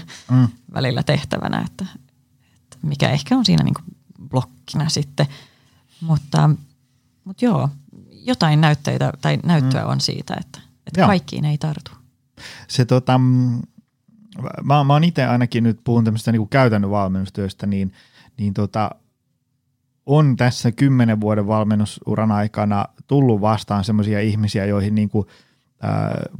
välillä tehtävänä, että mikä ehkä on siinä blokkina sitten, mutta joo, jotain näytteitä tai näyttöä on siitä, että kaikkiin ei tartu. Se mä oon itse ainakin nyt puhun tämmöistä käytännön valmennustyöstä, niin on tässä 10 vuoden valmennusuran aikana tullut vastaan sellaisia ihmisiä, joihin niinku,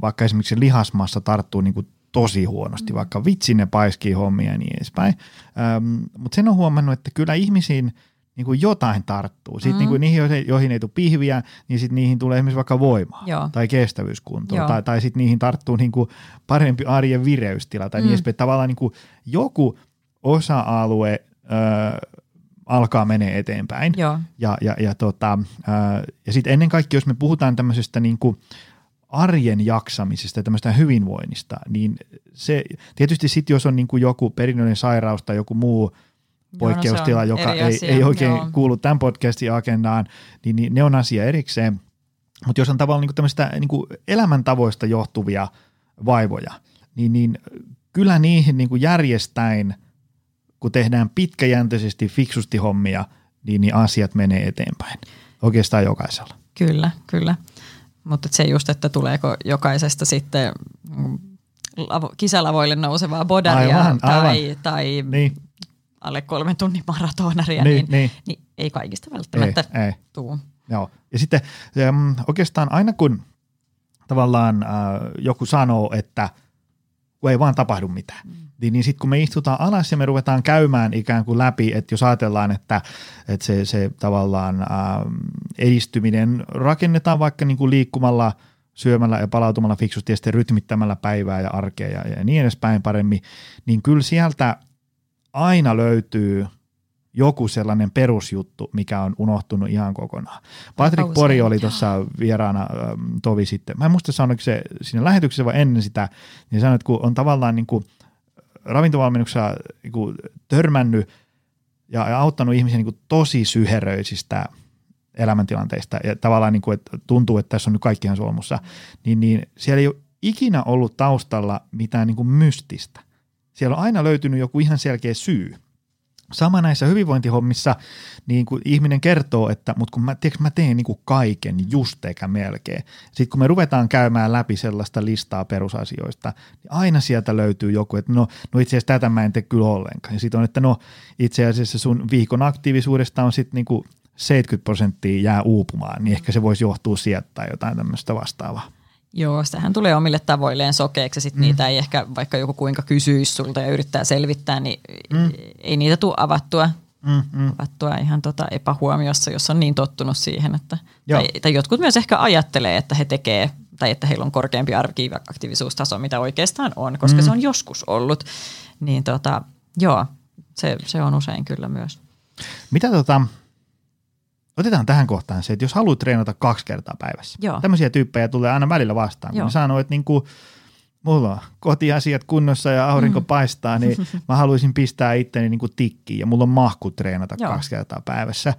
vaikka esimerkiksi lihasmassa tarttuu niinku tosi huonosti, vaikka vitsi ne paiskii hommia ja niin edespäin. Mutta sen on huomannut, että kyllä ihmisiin niinku jotain tarttuu. Sitten niinku niihin, joihin ei tule pihviä, niin sitten niihin tulee esimerkiksi vaikka voimaa tai kestävyyskuntoa tai sitten niihin tarttuu niinku parempi arjen vireystila tai niin edespäin. Tavallaan niinku joku osa-alue alkaa menee eteenpäin. Ja sitten ennen kaikkea, jos me puhutaan tämmöisestä niinku arjen jaksamisesta ja tämmöistä hyvinvoinnista, niin se tietysti sitten, jos on niinku joku perinnöllinen sairaus tai joku muu poikkeustila, joka ei oikein kuulu tämän podcastin agendaan, niin ne on asia erikseen. Mutta jos on tavallaan niinku tämmöistä niinku elämäntavoista johtuvia vaivoja, niin kyllä niihin niinku järjestäin, kun tehdään pitkäjänteisesti, fiksusti hommia, niin asiat menee eteenpäin. Oikeastaan jokaisella. Kyllä, kyllä. Mutta se just, että tuleeko jokaisesta sitten kisälavoille nousevaa bodaria tai niin. alle 3 tunnin maratonaria, niin ei kaikista välttämättä tule. Joo. Ja sitten oikeastaan aina kun tavallaan joku sanoo, että ei vaan tapahdu mitään, niin sitten kun me istutaan alas ja me ruvetaan käymään ikään kuin läpi, että jos ajatellaan, että se tavallaan edistyminen rakennetaan vaikka niin kuin liikkumalla, syömällä ja palautumalla fiksusti ja sitten rytmittämällä päivää ja arkea ja niin edespäin paremmin, niin kyllä sieltä aina löytyy joku sellainen perusjuttu, mikä on unohtunut ihan kokonaan. Patrick Pori oli tuossa vieraana tovi sitten. Mä en muista sanoiko se siinä lähetyksessä vai ennen sitä, niin sanoin, että kun on tavallaan niin kuin ravintovalmennuksessa niin kuin törmännyt ja auttanut ihmisiä niin kuin tosi syheröisistä elämäntilanteista ja tavallaan niin kuin, että tuntuu, että tässä on nyt kaikkihan solmussa, niin siellä ei ole ikinä ollut taustalla mitään niin kuin mystistä. Siellä on aina löytynyt joku ihan selkeä syy. Sama näissä hyvinvointihommissa, niin kun ihminen kertoo, että mut kun mä teen niin kuin kaiken just eikä melkein. Sitten kun me ruvetaan käymään läpi sellaista listaa perusasioista, niin aina sieltä löytyy joku, että no itse asiassa tätä mä en tee kyllä ollenkaan. Ja sitten on, että no itse asiassa sun viikon aktiivisuudesta on sitten niin kuin 70% jää uupumaan, niin ehkä se voisi johtua sieltä tai jotain tämmöistä vastaavaa. Joo, sitähän tulee omille tavoilleen sokeeksi, sitten niitä ei ehkä, vaikka joku kuinka kysyisi sulta ja yrittää selvittää, niin ei niitä tule avattua ihan epähuomiossa, jos on niin tottunut siihen, että tai jotkut myös ehkä ajattelee, että he tekee tai että heillä on korkeampi aktiivisuustaso, mitä oikeastaan on, koska se on joskus ollut, niin se on usein kyllä myös. Mitä otetaan tähän kohtaan se, että jos haluat treenata 2 kertaa päivässä, tämmöisiä tyyppejä tulee aina välillä vastaan. Kun sanoo, että niinku, mulla on kotiasiat kunnossa ja aurinko paistaa, niin mä haluaisin pistää itteni niinku tikkiin ja mulla on mahku treenata 2 kertaa päivässä.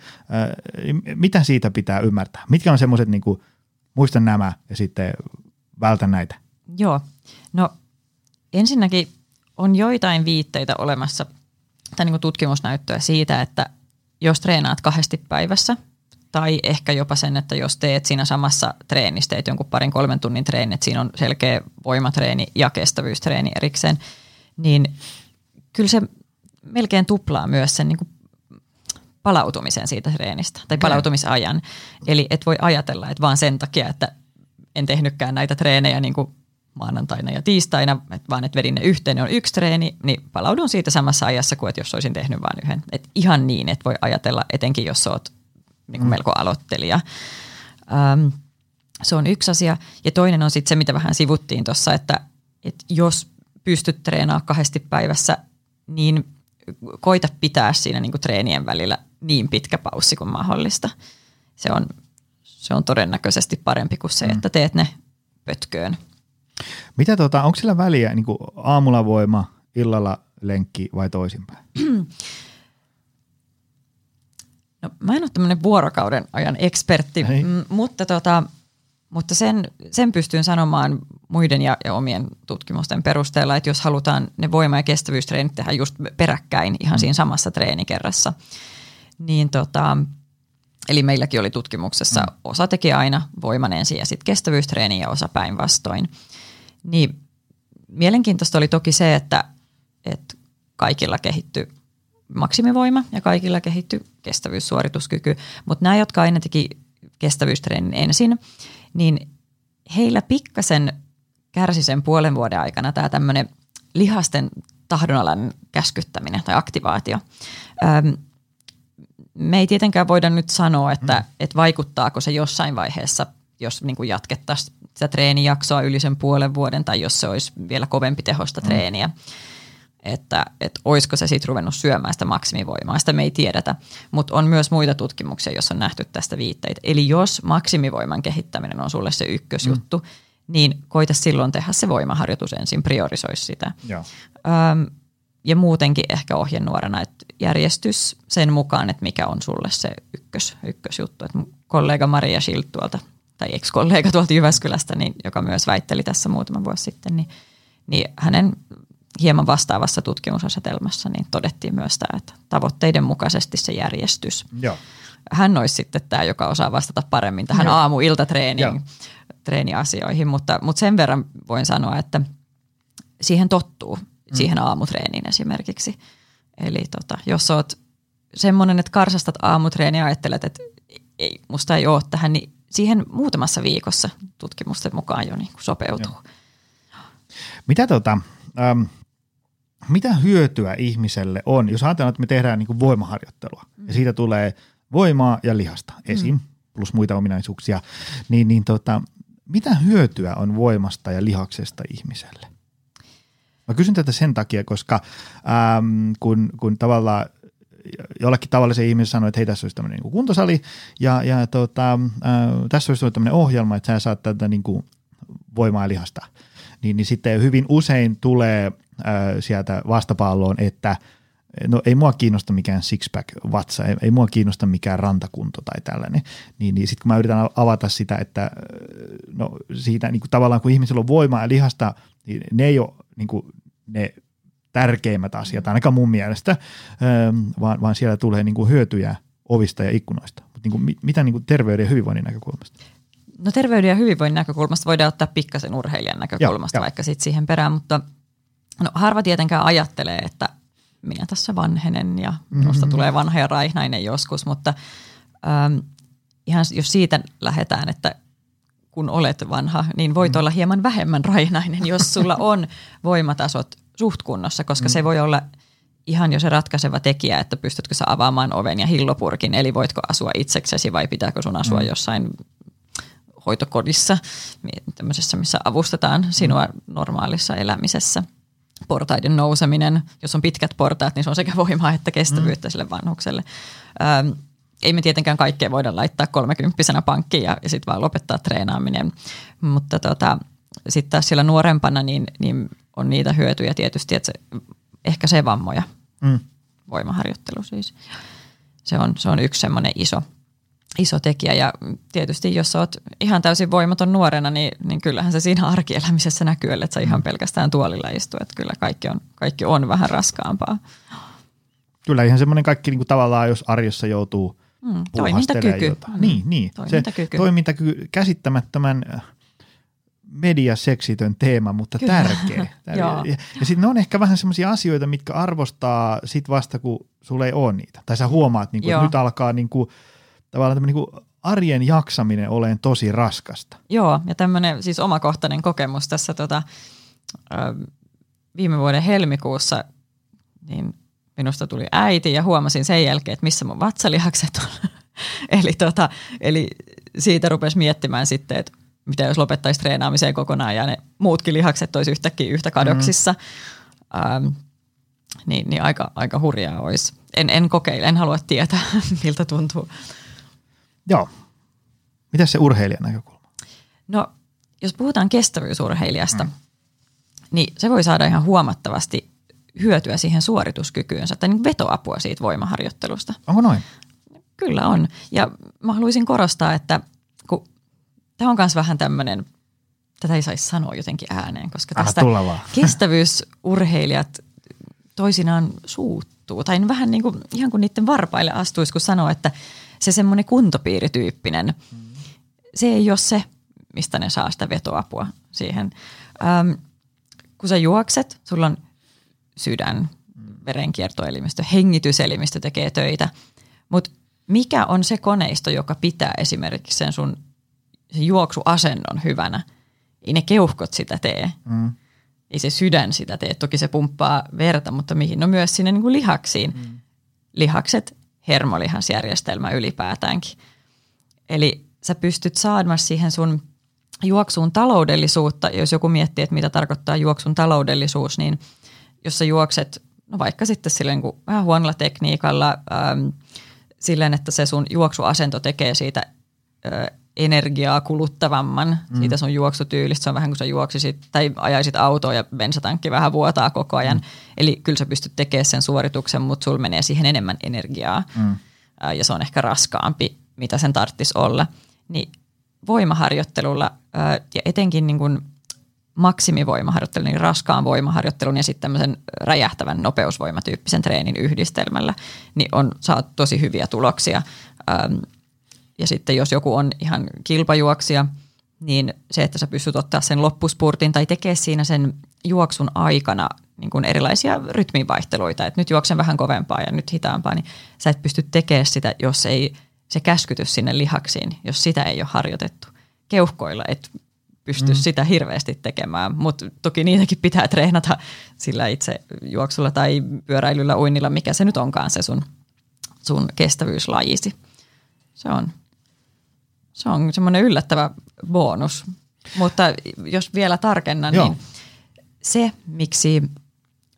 Mitä siitä pitää ymmärtää? Mitkä on semmoiset, niinku, muista nämä ja sitten vältä näitä? Joo, no ensinnäkin on joitain viitteitä olemassa tai niinku tutkimusnäyttöä siitä, että jos treenaat 2 päivässä tai ehkä jopa sen, että jos teet siinä samassa treenissä, teet jonkun 2-3 tunnin treenin, että siinä on selkeä voimatreeni ja kestävyystreeni erikseen, niin kyllä se melkein tuplaa myös sen niin kuin palautumisen siitä treenistä tai palautumisajan. Eli et voi ajatella, että vaan sen takia, että en tehnytkään näitä treenejä niin kuin maanantaina ja tiistaina, vaan että vedin ne yhteen, ne on 1 treeni, niin palaudun siitä samassa ajassa kuin, että jos olisin tehnyt vain 1. Et ihan niin, että voi ajatella, etenkin jos olet niin kuin melko aloittelija. Se on 1 asia. Ja toinen on sitten se, mitä vähän sivuttiin tuossa, että jos pystyt treenaamaan 2 päivässä, niin koita pitää siinä niin kuin treenien välillä niin pitkä paussi kuin mahdollista. Se on todennäköisesti parempi kuin se, että teet ne pötköön. Mitä onko sillä väliä niin kuin aamulla voima, illalla lenkki vai toisinpäin? No, mä en ole tämmöinen vuorokauden ajan ekspertti, mutta sen pystyn sanomaan muiden ja omien tutkimusten perusteella, että jos halutaan ne voima- ja kestävyystreenit tehdä just peräkkäin ihan siinä samassa treenikerrassa, niin eli meilläkin oli tutkimuksessa osa teki aina voiman ensin ja sitten kestävyystreeni ja osa päinvastoin. Niin mielenkiintoista oli toki se, että kaikilla kehittyi maksimivoima ja kaikilla kehittyi kestävyyssuorituskyky, mutta nämä, jotka aina teki kestävyystreenin ensin, niin heillä pikkasen kärsi sen puolen vuoden aikana tämä tämmöinen lihasten tahdonalan käskyttäminen tai aktivaatio. Me ei tietenkään voida nyt sanoa, että vaikuttaako se jossain vaiheessa, jos niin kuin jatkettaisiin sitä treenijaksoa yli sen puolen vuoden tai jos se olisi vielä kovempi tehosta treeniä. Että olisiko se sitten ruvennut syömään sitä maksimivoimaa, sitä me ei tiedetä. Mutta on myös muita tutkimuksia, joissa on nähty tästä viitteitä. Eli jos maksimivoiman kehittäminen on sulle se ykkösjuttu, niin koita silloin tehdä se voimaharjoitus ensin, priorisoi sitä. Ja muutenkin ehkä ohjenuorana, että järjestys sen mukaan, että mikä on sulle se ykkösjuttu. Et kollega Maria Schilt tuolta, tai ex-kollega tuolta Jyväskylästä, niin, joka myös väitteli tässä muutama vuosi sitten, niin hänen hieman vastaavassa tutkimusasetelmassa niin todettiin myös tämä, että tavoitteiden mukaisesti se järjestys. Joo. Hän olisi sitten tämä, joka osaa vastata paremmin tähän aamu-iltatreeniasioihin, mutta sen verran voin sanoa, että siihen tottuu, siihen aamutreeniin esimerkiksi. Eli jos olet semmoinen, että karsastat aamutreeniä ja ajattelet, että ei, musta ei ole tähän, niin siihen muutamassa viikossa tutkimusten mukaan jo niin kuin sopeutuu. Joo. Mitä hyötyä ihmiselle on, jos ajatellaan, että me tehdään niin kuin voimaharjoittelua ja siitä tulee voimaa ja lihasta esim. Plus muita ominaisuuksia, niin mitä hyötyä on voimasta ja lihaksesta ihmiselle? Mä kysyn tätä sen takia, koska kun tavallaan jollakin tavalla se ihminen sanoo, että hei, tässä olisi tämmöinen niin kuin kuntosali ja tässä olisi tämmöinen ohjelma, että sä saat tätä niin kuin voimaa ja lihasta. Niin sitten hyvin usein tulee sieltä vastapalloon, että no ei mua kiinnosta mikään six-pack vatsa, ei mua kiinnosta mikään rantakunto tai tällainen. Niin sitten kun mä yritän avata sitä, että no siitä niin kuin tavallaan kun ihmisillä on voimaa ja lihasta, niin ne ei ole niin kuin ne tärkeimmät asiat, ainakaan mun mielestä, vaan siellä tulee niin kuin hyötyjä ovista ja ikkunoista. Mutta niin kuin, mitä niin kuin terveyden ja hyvinvoinnin näkökulmasta? No terveyden ja hyvinvoinnin näkökulmasta voidaan ottaa pikkasen urheilijan näkökulmasta vaikka sitten siihen perään, mutta no, harva tietenkään ajattelee, että minä tässä vanhenen ja minusta tulee vanha ja raihnainen joskus, mutta ihan jos siitä lähdetään, että kun olet vanha, niin voit olla hieman vähemmän raihnainen, jos sulla on voimatasot suht kunnossa, koska se voi olla ihan jo se ratkaiseva tekijä, että pystytkö sä avaamaan oven ja hillopurkin, eli voitko asua itseksesi vai pitääkö sun asua jossain hoitokodissa, tämmöisessä, missä avustetaan sinua normaalissa elämisessä. Portaiden nouseminen, jos on pitkät portaat, niin se on sekä voimaa että kestävyyttä sille vanhukselle. Ei me tietenkään kaikkea voida laittaa 30-vuotiaana pankkiin ja sitten vaan lopettaa treenaaminen, mutta sitten taas siellä nuorempana niin on niitä hyötyjä tietysti, että ehkäisee vammoja, voimaharjoittelu siis. Se on yksi semmoinen iso tekijä ja tietysti jos olet ihan täysin voimaton nuorena, niin kyllähän se siinä arkielämisessä näkyy, että sä ihan pelkästään tuolilla istu, että kyllä kaikki on vähän raskaampaa. Kyllä ihan semmoinen kaikki niin kuin tavallaan, jos arjessa joutuu puuhastelemaan jotain. Niin. Toimintakyky. Se toimintakyky, käsittämättömän mediaseksitön teema, mutta kyllä. Tärkeä. Ja sitten ne on ehkä vähän semmoisia asioita, mitkä arvostaa sit vasta, kun sulla ei ole niitä. Tai sä huomaat, niin kuin, että nyt alkaa niinku tavallaan tämmöinen niin arjen jaksaminen oleen tosi raskasta. Joo, ja tämmöinen siis omakohtainen kokemus tässä viime vuoden helmikuussa, niin minusta tuli äiti ja huomasin sen jälkeen, että missä mun vatsalihakset on. Eli siitä rupesi miettimään sitten, että mitä jos lopettaisi treenaamiseen kokonaan ja ne muutkin lihakset olisi yhtäkkiä yhtä kadoksissa. Niin aika hurjaa olisi. En kokeile, en halua tietää, miltä tuntuu. Joo. Mitäs se urheilijan näkökulma? No, jos puhutaan kestävyysurheilijasta, niin se voi saada ihan huomattavasti hyötyä siihen suorituskykyynsä tai niin vetoapua siitä voimaharjoittelusta. Onko noin? Kyllä on. Ja mä haluaisin korostaa, että tämä on myös vähän tämmöinen, tätä ei saisi sanoa jotenkin ääneen, koska tästä kestävyysurheilijat toisinaan suuttuu. Tai vähän niin kuin, ihan kuin niiden varpaille astuisi, kun sanoo, että se semmoinen kuntopiirityyppinen, se ei ole se, mistä ne saa sitä vetoapua siihen. Kun sä juokset, sulla on sydän, verenkiertoelimistö, hengityselimistö tekee töitä, Mutta mikä on se koneisto, joka pitää esimerkiksi sen sun sen juoksuasennon hyvänä? Ei ne keuhkot sitä tee. Mm. Ei se sydän sitä tee. Toki se pumppaa verta, mutta mihin? No myös sinne niin kuin lihaksiin. Mm. Lihakset, hermolihasjärjestelmä ylipäätäänkin. Eli sä pystyt saamaan siihen sun juoksuun taloudellisuutta. Jos joku miettii, että mitä tarkoittaa juoksun taloudellisuus, niin jos sä juokset, no vaikka sitten silleen kuin vähän huonolla tekniikalla, silleen, että se sun juoksuasento tekee siitä energiaa kuluttavamman, siitä sun juoksutyylistä. Se on vähän kuin sä juoksisit tai ajaisit autoa ja bensatankki vähän vuotaa koko ajan. Eli kyllä sä pystyt tekemään sen suorituksen, mutta sulla menee siihen enemmän energiaa. Ja se on ehkä raskaampi, mitä sen tarvitsisi olla. Niin voimaharjoittelulla ja etenkin niin kuin maksimivoimaharjoittelun, niin raskaan voimaharjoittelun ja sitten tämmöisen räjähtävän nopeusvoimatyyppisen treenin yhdistelmällä, niin on saatu tosi hyviä tuloksia. Ja sitten jos joku on ihan kilpajuoksija, niin se, että sä pystyt ottaa sen loppuspurtin tai tekee siinä sen juoksun aikana niin kuin erilaisia rytminvaihteluita, että nyt juoksen vähän kovempaa ja nyt hitaampaa, niin sä et pysty tekemään sitä, jos ei se käskytys sinne lihaksiin, jos sitä ei ole harjoitettu keuhkoilla, että pysty sitä hirveästi tekemään, mutta toki niitäkin pitää treenata sillä itse juoksulla tai pyöräilyllä, uinnilla, mikä se nyt onkaan se sun kestävyyslajisi. Se on semmoinen yllättävä bonus, mutta jos vielä tarkennan, niin se, miksi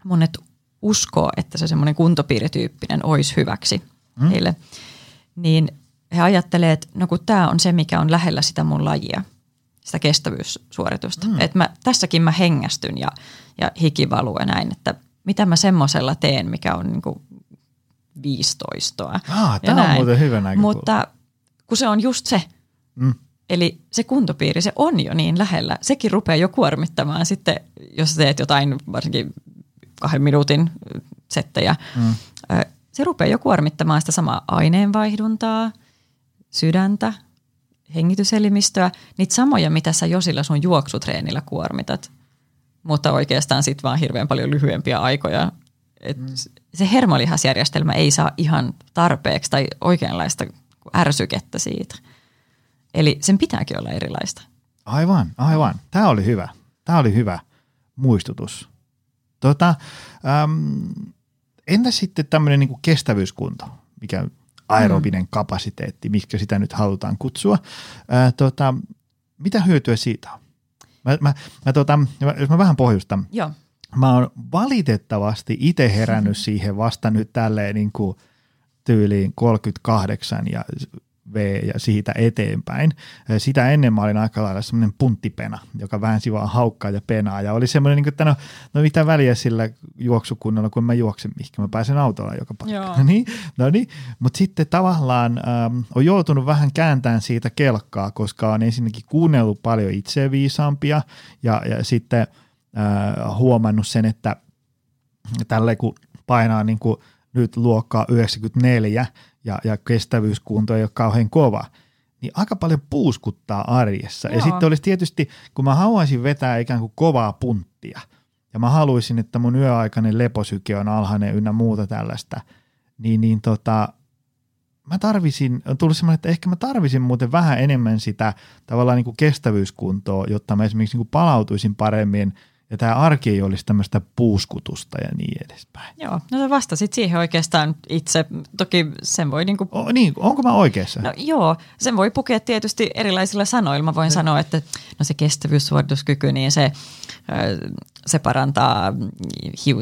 monet uskoo, että se semmoinen kuntopiirityyppinen olisi hyväksi heille, niin he ajattelee, että no kun tämä on se, mikä on lähellä sitä mun lajia. Sitä kestävyyssuoritusta. Että tässäkin mä hengästyn ja hiki valuu ja näin, että mitä mä semmosella teen, mikä on niinku 15. Tämä on muuten hyvä näkökulma. Mutta kun se on just se, eli se kuntopiiri, se on jo niin lähellä. Sekin rupeaa jo kuormittamaan sitten, jos teet jotain varsinkin 2 minuutin settejä. Se rupeaa jo kuormittamaan sitä samaa aineenvaihduntaa, sydäntä, hengityselimistöä, niitä samoja, mitä sä jo sillä sun juoksutreenillä kuormitat, mutta oikeastaan sit vaan hirveän paljon lyhyempiä aikoja. Se hermolihasjärjestelmä ei saa ihan tarpeeksi tai oikeanlaista ärsykettä siitä. Eli sen pitääkin olla erilaista. Aivan. Tämä oli hyvä muistutus. Entä sitten tämmöinen niinku kestävyyskunto, mikä aerobinen kapasiteetti, miksi sitä nyt halutaan kutsua. Mitä hyötyä siitä on? Jos mä vähän pohjustan. Joo. Mä oon valitettavasti itse herännyt siihen vasta nyt tälleen niin kuin tyyliin 38 ja V ja siitä eteenpäin. Sitä ennen mä olin aika lailla semmoinen punttipena, joka väänsi vaan haukkaa ja penaa. Ja oli semmoinen, niin että no mitä väliä sillä juoksukunnalla, kun mä juoksen mihinkä. Mä pääsen autolla joka paikka. No niin. Mutta sitten tavallaan on joutunut vähän kääntämään siitä kelkkaa, koska on ensinnäkin kuunnellut paljon itse viisaampia. Ja sitten huomannut sen, että tälleen kun painaa niin kuin nyt luokkaa 94 ja kestävyyskunto ei ole kauhean kova, niin aika paljon puuskuttaa arjessa. Joo. Ja sitten olisi tietysti, kun mä haluaisin vetää ikään kuin kovaa punttia, ja mä haluaisin, että mun yöaikainen leposyke on alhainen ynnä muuta tällaista, niin on tullut semmoinen, että ehkä mä tarvisin muuten vähän enemmän sitä tavallaan niin kuin kestävyyskuntoa, jotta mä esimerkiksi niin kuin palautuisin paremmin, ja tämä arki ei olisi tämmöistä puuskutusta ja niin edespäin. Joo, no sä vastasit siihen oikeastaan itse. Toki sen voi niinku... onko mä oikeassa? No joo, sen voi pukea tietysti erilaisilla sanoilla. Mä voin sanoa, että no se kestävyyssuorituskyky, niin se parantaa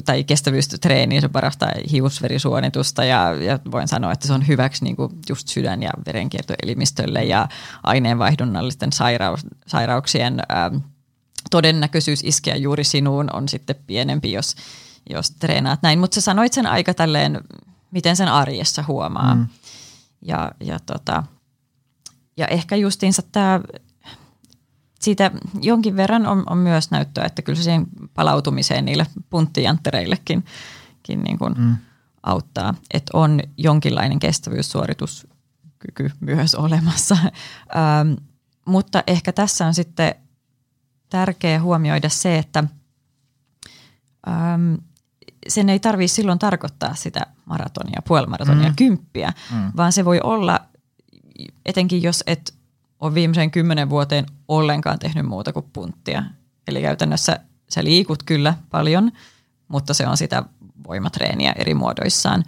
tai kestävyystreeniä, se parantaa hiusverisuonitusta ja voin sanoa, että se on hyväksi niinku just sydän- ja verenkiertoelimistölle ja aineenvaihdunnallisten sairauksien... todennäköisyys iskeä juuri sinuun on sitten pienempi, jos treenaat näin. Mutta sä sanoit sen aika tälleen, miten sen arjessa huomaa. Ja ehkä justiinsa siitä jonkin verran on myös näyttöä, että kyllä se siihen palautumiseen niille punttijanttereillekin niin kuin auttaa. Että on jonkinlainen kestävyyssuorituskyky myös olemassa. Mutta ehkä tässä on sitten... tärkeää huomioida se, että sen ei tarvitse silloin tarkoittaa sitä maratonia, puolimaratonia, kymppiä, vaan se voi olla, etenkin jos et ole viimeisen 10 vuoteen ollenkaan tehnyt muuta kuin punttia. Eli käytännössä sä liikut kyllä paljon, mutta se on sitä voimatreeniä eri muodoissaan.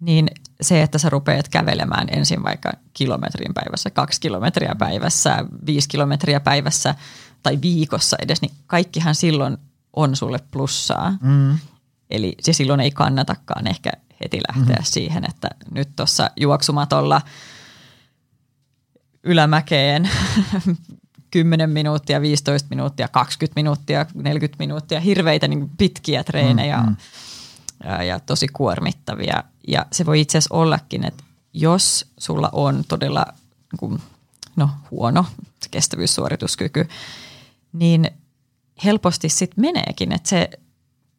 Niin se, että sä rupeat kävelemään ensin vaikka kilometrin päivässä, 2 kilometriä päivässä, 5 kilometriä päivässä tai viikossa edes, niin kaikkihan silloin on sulle plussaa. Mm. Eli se silloin ei kannatakaan ehkä heti lähteä siihen, että nyt tuossa juoksumatolla ylämäkeen 10 minuuttia, 15 minuuttia, 20 minuuttia, 40 minuuttia, hirveitä niin pitkiä treenejä ja tosi kuormittavia. Ja se voi itse asiassa ollakin, että jos sulla on todella niin kuin, huono kestävyyssuorituskyky, niin helposti sitten meneekin, että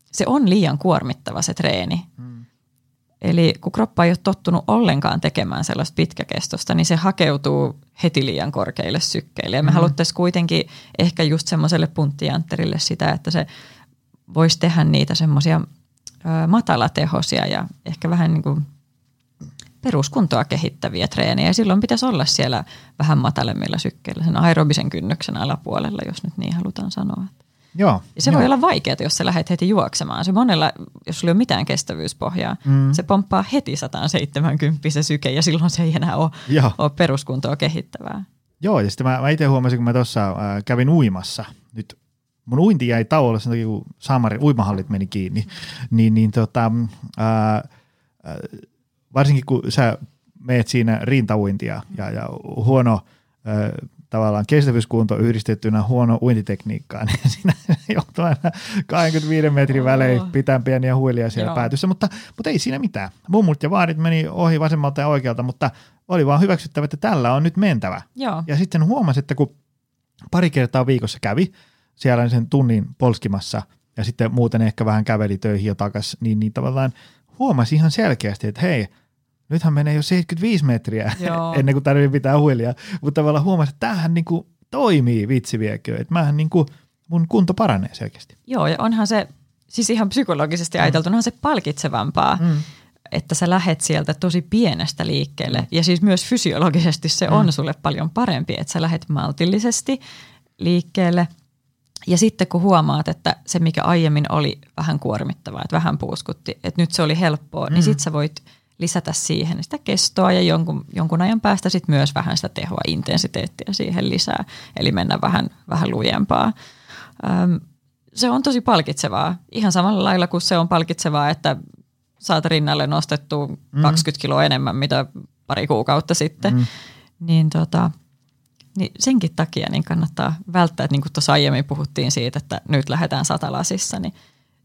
se on liian kuormittava se treeni. Mm. Eli kun kroppa ei ole tottunut ollenkaan tekemään sellaista pitkäkestosta, niin se hakeutuu heti liian korkeille sykkeille. Ja me haluttaisiin kuitenkin ehkä just semmoiselle punttijantterille sitä, että se voisi tehdä niitä semmoisia matalatehoisia ja ehkä vähän niin kuin peruskuntoa kehittäviä treenejä. Ja silloin pitäisi olla siellä vähän matalemmilla sykkeillä, sen aerobisen kynnyksen alapuolella, jos nyt niin halutaan sanoa. Joo, se voi olla vaikeaa, jos sä lähdet heti juoksemaan. Se monella, jos sulla ei ole mitään kestävyyspohjaa, se pomppaa heti 170 se syke ja silloin se ei enää ole peruskuntoa kehittävää. Joo, ja sitten mä itse huomasin, kun mä tuossa kävin uimassa. Nyt mun uinti jäi tauolle sen takia, kun Saamarin uimahallit meni kiinni. Varsinkin kun sä meet siinä rintauintia ja huono... tavallaan kestävyyskunto yhdistettynä huono uintitekniikkaan, niin siinä joutuu aina 25 metrin välein pitää pieniä huilia siellä päätyssä, mutta ei siinä mitään. Mummut ja vaarit meni ohi vasemmalta ja oikealta, mutta oli vaan hyväksyttävä, että tällä on nyt mentävä. Joo. Ja sitten huomasi, että kun pari kertaa viikossa kävi siellä sen tunnin polskimassa ja sitten muuten ehkä vähän käveli töihin ja takaisin, niin tavallaan huomasi ihan selkeästi, että hei, nythän menee jo 75 metriä ennen kuin tarvitsee pitää huilia, mutta tavallaan huomasin, että tämähän niinku toimii vitsiviekö, että mähän niinku, mun kunto paranee selkeästi. Joo, ja onhan se, siis ihan psykologisesti ajateltuna, onhan se palkitsevampaa, että sä lähet sieltä tosi pienestä liikkeelle, ja siis myös fysiologisesti se on sulle paljon parempi, että sä lähet maltillisesti liikkeelle. Ja sitten kun huomaat, että se mikä aiemmin oli vähän kuormittavaa, että vähän puuskutti, että nyt se oli helppoa, niin sit sä voit lisätä siihen sitä kestoa ja jonkun ajan päästä sit myös vähän sitä tehoa, intensiteettiä siihen lisää. Eli mennä vähän lujempaa. Se on tosi palkitsevaa. Ihan samalla lailla kuin se on palkitsevaa, että saat rinnalle nostettua 20 kiloa enemmän, mitä pari kuukautta sitten. Niin senkin takia niin kannattaa välttää, että niin kuin tuossa aiemmin puhuttiin siitä, että nyt lähdetään 100 lasissa, niin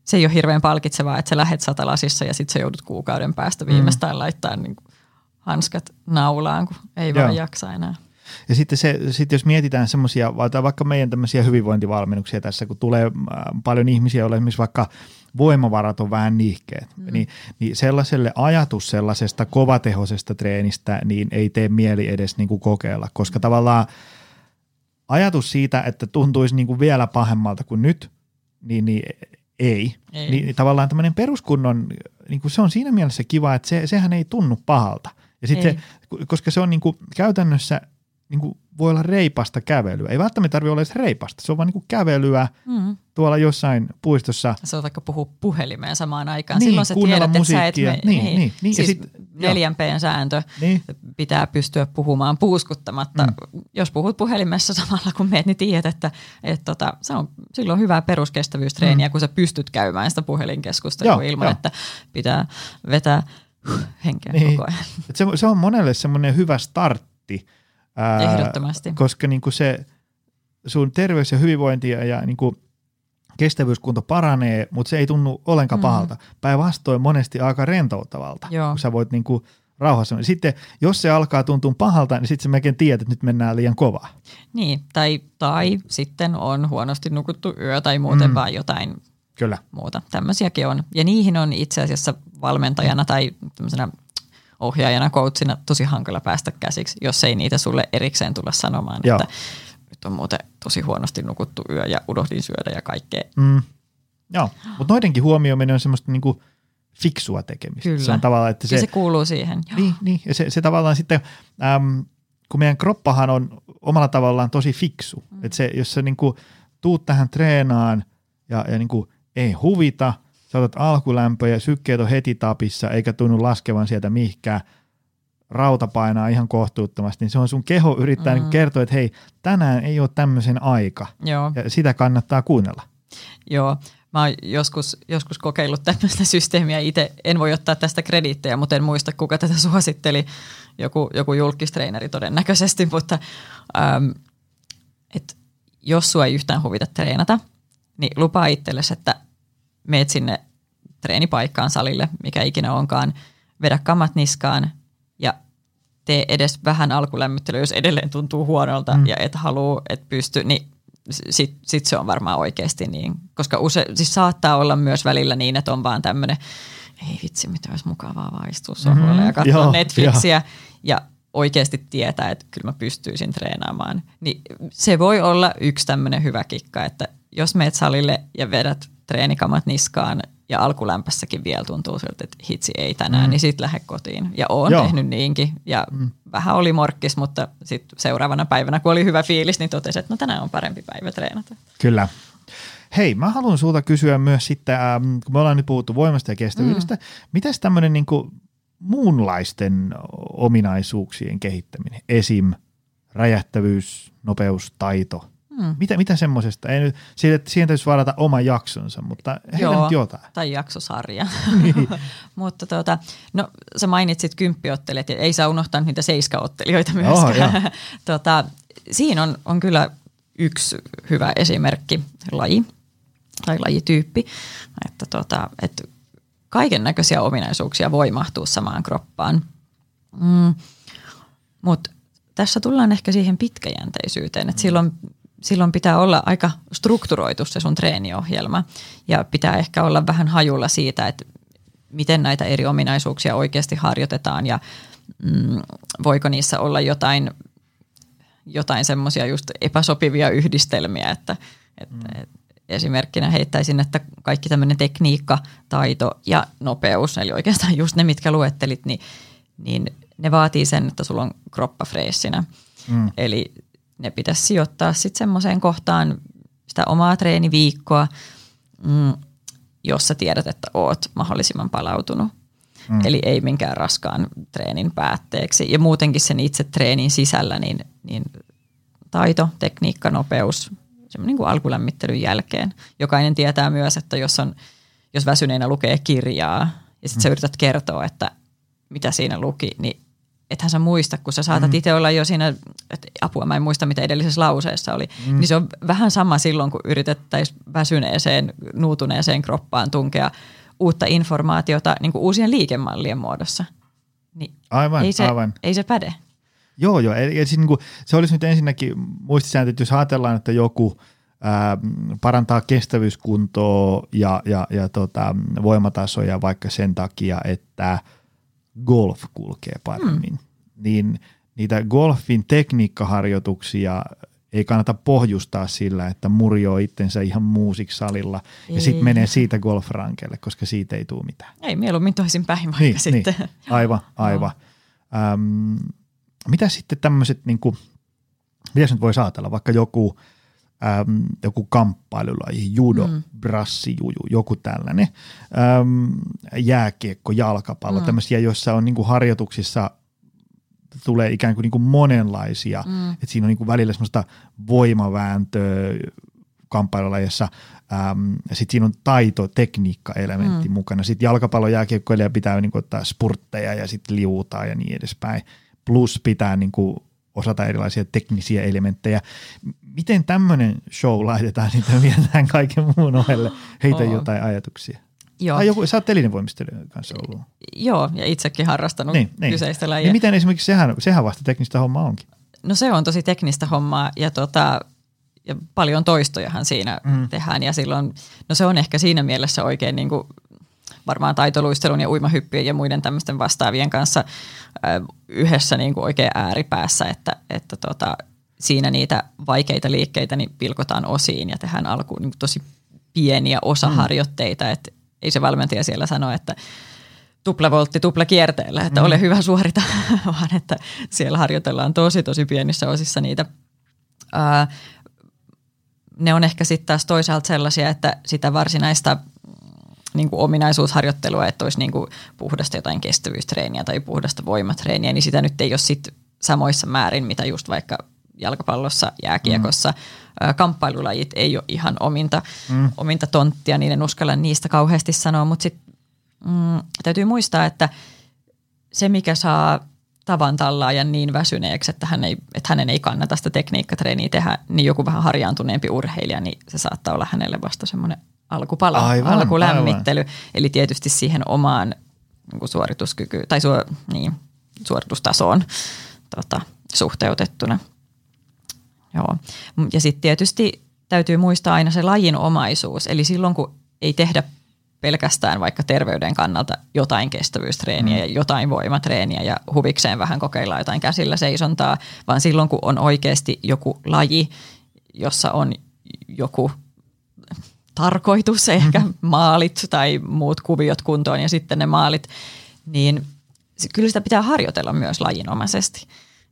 se ei ole hirveän palkitsevaa, että sä lähet 100 lasissa ja sitten sä joudut kuukauden päästä viimeistään laittaa niin hanskat naulaan, kun ei vaan jaksa enää. Ja sitten jos mietitään semmoisia, vaikka meidän tämmöisiä hyvinvointivalmennuksia tässä, kun tulee paljon ihmisiä, joilla esimerkiksi vaikka voimavarat on vähän nihkeet, niin sellaiselle ajatus sellaisesta kovatehoisesta treenistä niin ei tee mieli edes niin kuin kokeilla, koska tavallaan ajatus siitä, että tuntuisi niin kuin vielä pahemmalta kuin nyt, niin ei. Niin tavallaan tämmöinen peruskunnon, niin kuin se on siinä mielessä kiva, että sehän ei tunnu pahalta. Ja sit koska se on niin kuin käytännössä, niin kuin voi olla reipasta kävelyä. Ei välttämättä tarvitse olla edes reipasta, se on vaan niin kuin kävelyä tuolla jossain puistossa. Sä oot vaikka puhua puhelimeen samaan aikaan, niin, silloin sä tiedät, että sä et niin. Siis ja sit, 4P:n sääntö pitää pystyä puhumaan puuskuttamatta. Jos puhut puhelimessa samalla kun meet, niin tiedät, että se on silloin hyvää peruskestävyystreeniä, kun sä pystyt käymään sitä puhelinkeskustelua ilman, että pitää vetää henkeä koko ajan. Se on monelle semmoinen hyvä startti. Ehdottomasti. Koska niin kuin se sun terveys ja hyvinvointi ja niin kuin kestävyyskunto paranee, mutta se ei tunnu ollenkaan pahalta. Päinvastoin monesti aika rentouttavalta, kun sä voit niin kuin rauhassa. Sitten jos se alkaa tuntua pahalta, niin sitten sä melkein tiedät, että nyt mennään liian kovaa. Niin, tai sitten on huonosti nukuttu yö tai muuten vaan jotain muuta. Tämmöisiäkin on. Ja niihin on itse asiassa valmentajana tai tämmöisenä ohjaajana, coachina tosi hankala päästä käsiksi, jos ei niitä sulle erikseen tulla sanomaan, että nyt on muuten tosi huonosti nukuttu yö ja unohdin syödä ja kaikkea. Joo, mutta noidenkin huomioiminen on semmoista niinku fiksua tekemistä. Kyllä. Se on tavallaan, että se kuuluu siihen. Niin, ja se tavallaan sitten, kun meidän kroppahan on omalla tavallaan tosi fiksu. Että se, jos sä niinku tuut tähän treenaan ja niinku ei huvita, sä otat alkulämpöä ja sykkeet on heti tapissa, eikä tunnu laskevan sieltä mihinkään, rauta painaa ihan kohtuuttomasti, niin se on sun keho yrittää niinku kertoa, että hei, tänään ei ole tämmöisen aika. Joo. Ja sitä kannattaa kuunnella. Joo. Mä oon joskus kokeillut tämmöistä systeemiä itse. En voi ottaa tästä krediittejä, mutta en muista, kuka tätä suositteli. Joku julkkistreeneri todennäköisesti, mutta et jos sua ei yhtään huvita treenata, niin lupaa itsellesi, että meet sinne treenipaikkaan salille, mikä ikinä onkaan, vedä kammat niskaan ja tee edes vähän alkulämmittelyä, jos edelleen tuntuu huonolta ja et halua, et pysty, niin Sitten se on varmaan oikeasti niin, koska siis saattaa olla myös välillä niin, että on vaan tämmöinen, ei vitsi, mitä olisi mukavaa vaan istua sohvalle ja katsoa Netflixiä ja oikeasti tietää, että kyllä mä pystyisin treenaamaan. Niin se voi olla yksi tämmöinen hyvä kikka, että jos meet salille ja vedät treenikamat niskaan ja alkulämpässäkin vielä tuntuu siltä, että hitsi ei tänään, niin sitten lähde kotiin. Ja oon tehnyt niinkin. Ja vähän oli morkkis, mutta sitten seuraavana päivänä, kun oli hyvä fiilis, niin totesin, että no tänään on parempi päivä treenata. Kyllä. Hei, mä haluan sulta kysyä myös sitten, kun me ollaan nyt puhuttu voimasta ja kestävyydestä, mitäs tämmöinen niin kuin muunlaisten ominaisuuksien kehittäminen? Esim. Räjähtävyys, nopeus, taito. Mitä semmoisesta? Ei nyt, siihen täytyisi varata oma jaksonsa, mutta heillä nyt jotain. Tai jaksosarja. Niin. Mutta no sä mainitsit 10-ottelijat ja ei saa unohtaa niitä 7-ottelijoita myöskään. Oho, siinä on kyllä yksi hyvä esimerkki, laji tai lajityyppi, että kaiken näköisiä ominaisuuksia voi mahtua samaan kroppaan, mutta tässä tullaan ehkä siihen pitkäjänteisyyteen, että silloin pitää olla aika strukturoitu se sun treeniohjelma ja pitää ehkä olla vähän hajulla siitä, että miten näitä eri ominaisuuksia oikeasti harjoitetaan ja voiko niissä olla jotain semmoisia just epäsopivia yhdistelmiä, että esimerkkinä heittäisin, että kaikki tämmöinen tekniikka, taito ja nopeus, eli oikeastaan just ne, mitkä luettelit, niin ne vaatii sen, että sulla on kroppa freessinä, eli ne pitäisi sijoittaa sitten semmoiseen kohtaan sitä omaa treeniviikkoa, jossa tiedät, että oot mahdollisimman palautunut. Eli ei minkään raskaan treenin päätteeksi. Ja muutenkin sen itse treenin sisällä niin taito, tekniikka, nopeus, semmoinen kuin alkulämmittelyn jälkeen. Jokainen tietää myös, että jos väsyneenä lukee kirjaa ja sitten sä yrität kertoa, että mitä siinä luki, niin ethän sä muista, kun sä saatat itse olla jo siinä, että apua mä en muista, mitä edellisessä lauseessa oli. Niin se on vähän sama silloin, kun yritettäisiin väsyneeseen, nuutuneeseen kroppaan tunkea uutta informaatiota niin kuin uusien liikemallien muodossa. Niin aivan. Ei se päde. Joo. Eli siis niin kuin, se olisi nyt ensinnäkin muistisääntö, että jos ajatellaan, että joku parantaa kestävyyskuntoa ja voimatasoja vaikka sen takia, että golf kulkee paremmin, niin niitä golfin tekniikkaharjoituksia ei kannata pohjustaa sillä, että murjoo itsensä ihan muusiksi salilla ja sitten menee siitä golfrankelle, koska siitä ei tule mitään. Ei, mieluummin toisinpäin vaikka sitten. Niin. Aivan. Mitä sitten tämmöiset, mitäs nyt voi ajatella, vaikka joku kamppailulaji, judo, brassijuju, joku tällainen, jääkiekko, jalkapallo, tämmöisiä, joissa on harjoituksissa tulee ikään kuin monenlaisia. Että siinä on välillä semmoista voimavääntöä kamppailulajissa, sitten siinä on taito, tekniikka-elementti mukana. Sitten jalkapallo, jääkiekkoilija pitää ottaa spurtteja ja sitten liuutaa ja niin edespäin. Plus pitää osata erilaisia teknisiä elementtejä. Miten tämmöinen show laitetaan, niitä vietään kaiken muun ohelle? Heitä jotain ajatuksia. Joo. Tai joku, sä oot telinevoimistelijan kanssa ollut. Joo, ja itsekin harrastanut kyseistä lajia. Niin miten esimerkiksi sehän vasta teknistä hommaa onkin? No se on tosi teknistä hommaa ja paljon toistojahan siinä tehdään. Ja silloin, no se on ehkä siinä mielessä oikein niinku varmaan taitoluistelun ja uimahyppien ja muiden tämmöisten vastaavien kanssa yhdessä niinku oikein ääripäässä, että siinä niitä vaikeita liikkeitä niin pilkotaan osiin ja tehdään alkuun niin tosi pieniä osaharjoitteita, että ei se valmentaja siellä sano, että tuplavoltti tuplakierteellä, että ole hyvä suorita, vaan että siellä harjoitellaan tosi pienissä osissa niitä. Ne on ehkä sitten taas toisaalta sellaisia, että sitä varsinaista niin kuin ominaisuusharjoittelua, että olisi niin kuin puhdasta jotain kestävyystreeniä tai puhdasta voimatreeniä, niin sitä nyt ei ole sit samoissa määrin, mitä just vaikka jalkapallossa, jääkiekossa. Kamppailulajit ei ole ihan ominta tonttia, niin en uskalla niistä kauheasti sanoa, mutta sitten täytyy muistaa, että se mikä saa tavan tallaajan niin väsyneeksi, että hänen ei kannata sitä tekniikkatreeniä tehdä, niin joku vähän harjaantuneempi urheilija, niin se saattaa olla hänelle vasta semmoinen alkulämmittely. Aivan. Eli tietysti siihen omaan niin suorituskykyyn tai suoritustasoon suhteutettuna. Joo. Ja sitten tietysti täytyy muistaa aina se lajin omaisuus. Eli silloin kun ei tehdä pelkästään vaikka terveyden kannalta jotain kestävyystreeniä ja jotain voimatreeniä ja huvikseen vähän kokeillaan jotain käsillä seisontaa, vaan silloin kun on oikeasti joku laji, jossa on joku tarkoitus, ehkä maalit tai muut kuviot kuntoon ja sitten ne maalit, niin kyllä sitä pitää harjoitella myös lajinomaisesti.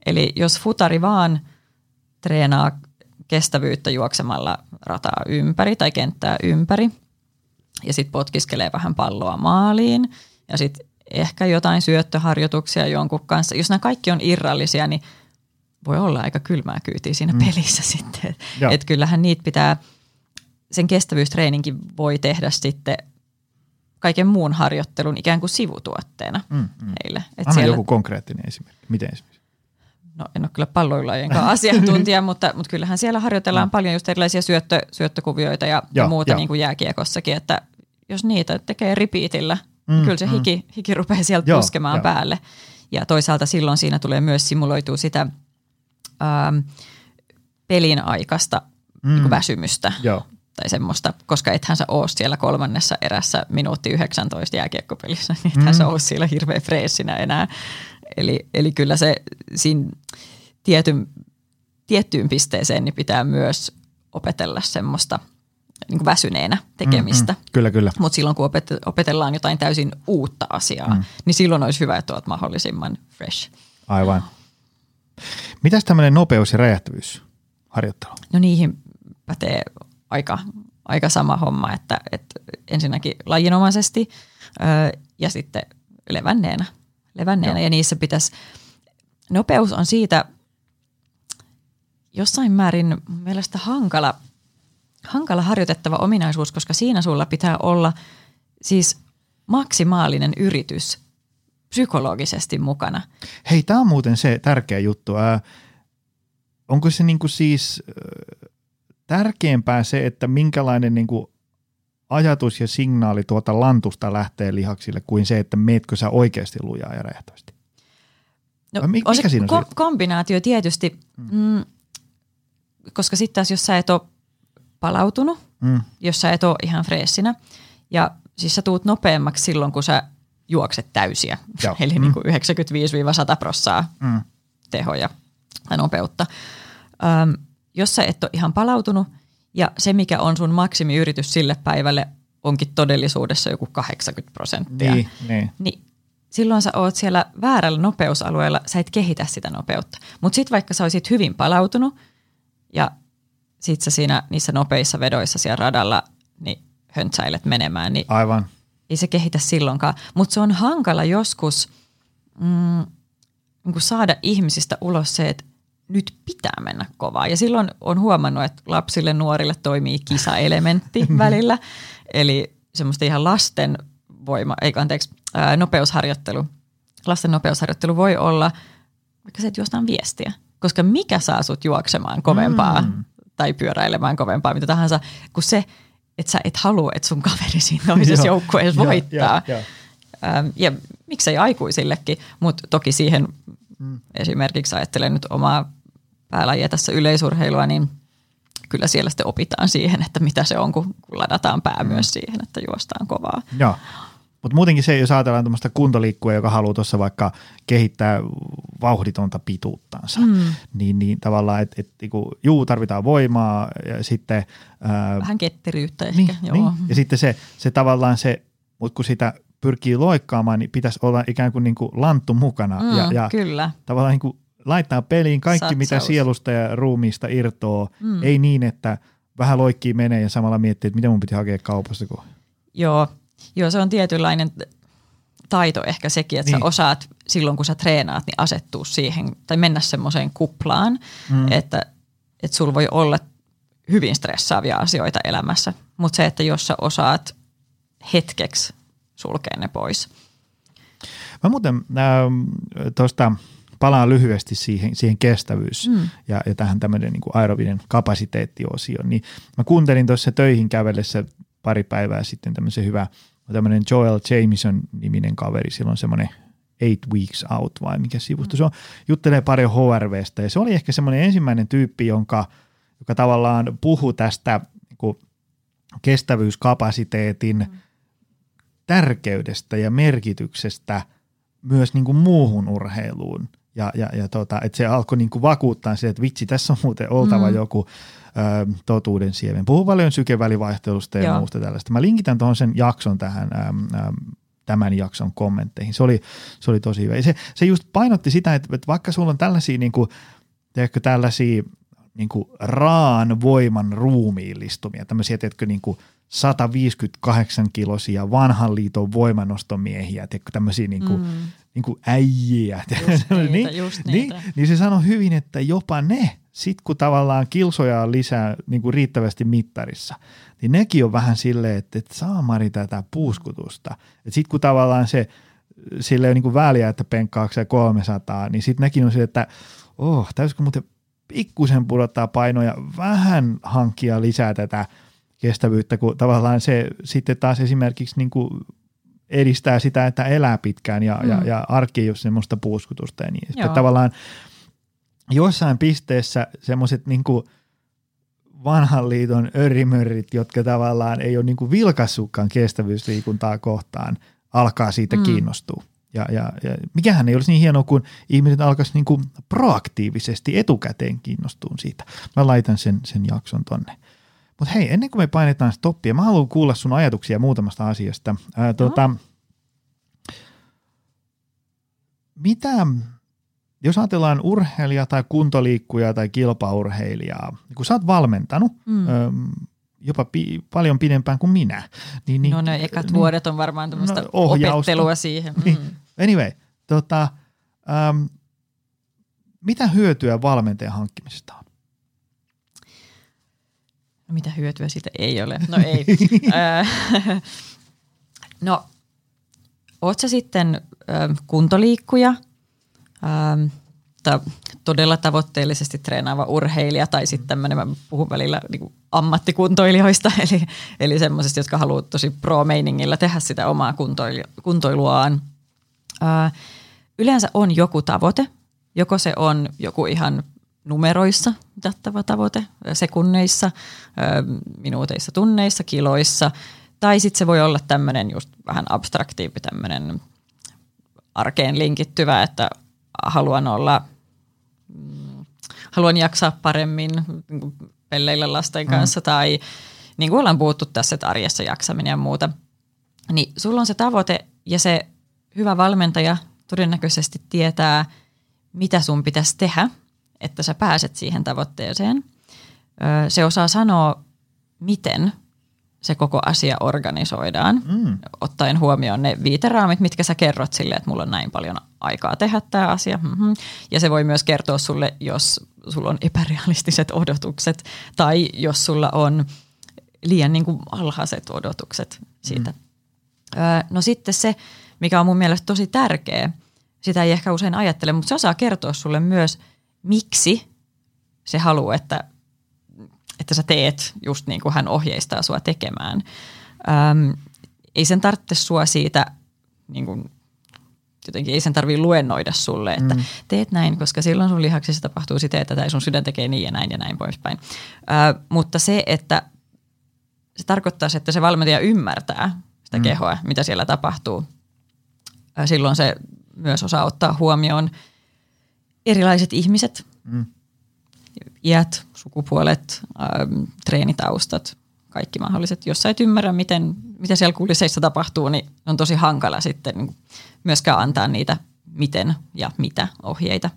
Eli jos futari vaan treenaa kestävyyttä juoksemalla rataa ympäri tai kenttää ympäri ja sitten potkiskelee vähän palloa maaliin ja sitten ehkä jotain syöttöharjoituksia jonkun kanssa. Jos nämä kaikki on irrallisia, niin voi olla aika kylmää kyytiä siinä pelissä sitten. Että kyllähän niitä pitää, sen kestävyystreininkin voi tehdä sitten kaiken muun harjoittelun ikään kuin sivutuotteena heille. Anna siellä joku konkreettinen esimerkki. Miten esimerkiksi? No en ole kyllä palloilajienkaan asiantuntija, mutta kyllähän siellä harjoitellaan paljon just erilaisia syöttökuvioita ja muuta niin kuin jääkiekossakin, että jos niitä tekee repeatillä, niin kyllä se hiki rupeaa sieltä puskemaan päälle. Ja toisaalta silloin siinä tulee myös simuloitua sitä pelin aikaista niin kuin väsymystä. Joo. Tai semmoista, koska ethän sä oo siellä kolmannessa erässä minuutti 19 jääkiekkopelissä, niin ethän sä oo siellä hirveän freessinä enää. Eli kyllä se siinä tiettyyn pisteeseen niin pitää myös opetella semmoista niin kuin väsyneenä tekemistä. Kyllä. Mutta silloin kun opetellaan jotain täysin uutta asiaa, niin silloin olisi hyvä, että olet mahdollisimman fresh. Aivan. Mitäs tämmöinen nopeus ja räjähtävyys harjoittelu? No niihin pätee aika sama homma, että ensinnäkin lajinomaisesti ja sitten levänneenä. Ja niissä pitäisi, nopeus on siitä jossain määrin mielestäni hankala harjoitettava ominaisuus, koska siinä sulla pitää olla siis maksimaalinen yritys psykologisesti mukana. Hei, tämä on muuten se tärkeä juttu. Onko se niinku siis tärkeämpää se, että minkälainen niin kuin ajatus ja signaali tuota lantusta lähtee lihaksille, kuin se, että meetkö sä oikeasti lujaa ja räjähtävästi? No, on se kombinaatio tietysti, koska sitten taas jos sä et ole palautunut, jos sä et ole ihan freessinä, ja siis sä tuut nopeammaksi silloin, kun sä juokset täysiä, eli niin kuin 95-100% tehoja tai nopeutta. Jos sä et ole ihan palautunut ja se, mikä on sun maksimiyritys sille päivälle, onkin todellisuudessa joku 80%. Niin silloin sä oot siellä väärällä nopeusalueella, sä et kehitä sitä nopeutta. Mutta sit vaikka sä olisit hyvin palautunut ja sit sä siinä niissä nopeissa vedoissa siellä radalla niin höntsäilet menemään, niin aivan. Ei se kehitä silloinkaan. Mutta se on hankala joskus kun saada ihmisistä ulos se, että nyt pitää mennä kovaa. Ja silloin on huomannut, että lapsille, nuorille toimii kisaelementti välillä. Eli semmoista ihan nopeusharjoittelu. Lasten nopeusharjoittelu voi olla vaikka se, että juostaan viestiä. Koska mikä saa sut juoksemaan kovempaa tai pyöräilemään kovempaa, mitä tahansa, kun se, että sä et halua, että sun kaveri siinä toisessa joukkueessa voittaa. Ja miksei aikuisillekin, mutta toki siihen esimerkiksi ajattelen nyt omaa päälajia tässä yleisurheilua, niin kyllä siellä sitten opitaan siihen, että mitä se on, kun ladataan pää myös siihen, että juostaan kovaa. Joo, mutta muutenkin se, jos ajatellaan tämmöistä kuntoliikkujaa, joka haluaa tuossa vaikka kehittää vauhditonta pituuttansa. Niin tavallaan, että tarvitaan voimaa ja sitten... vähän ketteryyttä ehkä, niin, joo. Niin. Ja sitten se tavallaan se, mutta kun sitä pyrkii loikkaamaan, niin pitäisi olla ikään kuin lanttu mukana. Ja kyllä. Tavallaan laittaa peliin kaikki, satsaus, mitä sielusta ja ruumiista irtoaa. Ei niin, että vähän loikkii menee ja samalla miettii, että mitä mun piti hakea kaupasta. Kun... Joo, se on tietynlainen... taito ehkä sekin, että niin. Sä osaat silloin, kun sä treenaat, niin asettua siihen tai mennä semmoiseen kuplaan, että sulla voi olla hyvin stressaavia asioita elämässä, mutta se, että jos sä osaat hetkeksi sulkea ne pois. Mä muuten tuosta palaan lyhyesti siihen kestävyys ja tähän tämmöinen aerobinen kapasiteettioosio. Niin mä kuuntelin tuossa töihin kävellessä pari päivää sitten tämmöisen hyvä tämmöinen Joel Jameson-niminen kaveri, sillä on semmoinen Eight Weeks Out vai mikä sivusto se on, juttelee paljon HRVstä ja se oli ehkä semmoinen ensimmäinen tyyppi, joka tavallaan puhui tästä kestävyyskapasiteetin tärkeydestä ja merkityksestä myös muuhun urheiluun. Ja että se alkoi vakuuttaa se, että vitsi, tässä on muuten oltava joku totuuden siemen. Puhun paljon sykevälivaihtelusta ja muusta tällaista. Mä linkitän tuohon sen jakson tähän, tämän jakson kommentteihin. Se oli tosi hyvä. Se just painotti sitä, että vaikka sulla on tällaisia, raan voiman ruumiillistumia, tämmöisiä, tiedätkö, 158-kiloisia vanhan liiton voimanostomiehiä, tämmöisiä äijiä. Niin se sanoi hyvin, että jopa ne, sit kun tavallaan kilsoja on lisää riittävästi mittarissa, niin nekin on vähän silleen, että saamari tätä puuskutusta. Et sit kun tavallaan sille on väliä, että penkkaaksee 300, niin sit nekin on silleen, että täysikö muuten pikkusen pudottaa painoja, vähän hankkia lisää tätä kestävyyttä, kun tavallaan se sitten taas esimerkiksi edistää sitä, että elää pitkään ja arki ei ole semmoista puuskutusta ja niin. Että tavallaan jossain pisteessä semmoiset vanhan liiton örrimörrit, jotka tavallaan ei ole vilkaissutkaan kestävyysliikuntaa kohtaan, alkaa siitä kiinnostua. Ja mikähän ei olisi niin hienoa, kun ihmiset alkaisi proaktiivisesti etukäteen kiinnostua siitä. Mä laitan sen jakson tonne. Mutta hei, ennen kuin me painetaan stoppia, mä haluan kuulla sun ajatuksia muutamasta asiasta. Mitä, jos ajatellaan urheilijaa tai kuntoliikkujaa tai kilpaurheilijaa, niin kun sä oot valmentanut jopa paljon pidempään kuin minä. Ne ekat vuodet on varmaan tämmöistä opettelua siihen. Anyway, mitä hyötyä valmentajan hankkimisesta on? No mitä hyötyä siitä ei ole? No ei. No, oot sä sitten kuntoliikkuja, todella tavoitteellisesti treenaava urheilija tai sitten tämmöinen, mä puhun välillä ammattikuntoilijoista, eli semmoisista, jotka haluaa tosi pro-meiningillä tehdä sitä omaa kuntoiluaan. Yleensä on joku tavoite, joko se on joku ihan numeroissa mitattava tavoite, sekunneissa, minuuteissa, tunneissa, kiloissa. Tai sitten se voi olla tämmöinen just vähän abstraktiivi, tämmöinen arkeen linkittyvä, että haluan jaksaa paremmin pelleillä lasten kanssa tai niin kuin ollaan puhuttu tässä, että arjessa jaksaminen ja muuta. Niin sulla on se tavoite ja se hyvä valmentaja todennäköisesti tietää, mitä sun pitäisi tehdä, että sä pääset siihen tavoitteeseen. Se osaa sanoa, miten se koko asia organisoidaan, ottaen huomioon ne viiteraamit, mitkä sä kerrot sille, että mulla on näin paljon aikaa tehdä tämä asia. Ja se voi myös kertoa sulle, jos sulla on epärealistiset odotukset tai jos sulla on liian alhaiset odotukset siitä. No sitten se, mikä on mun mielestä tosi tärkeä, sitä ei ehkä usein ajattele, mutta se osaa kertoa sulle myös, miksi se haluaa, että sä teet just niin kuin hän ohjeistaa sua tekemään. Ei sen tarvitse sua siitä, jotenkin ei sen tarvitse luennoida sulle, että teet näin, koska silloin sun lihaksissa tapahtuu sitä, että tai sun sydän tekee niin ja näin poispäin. Mutta se, että se tarkoittaa, että se valmentaja ymmärtää sitä kehoa, mitä siellä tapahtuu. Silloin se myös osaa ottaa huomioon erilaiset ihmiset, iät, sukupuolet, treenitaustat, kaikki mahdolliset. Jos sä et ymmärrä, mitä siellä kulisseissa tapahtuu, niin on tosi hankala sitten myöskään antaa niitä miten ja mitä ohjeita.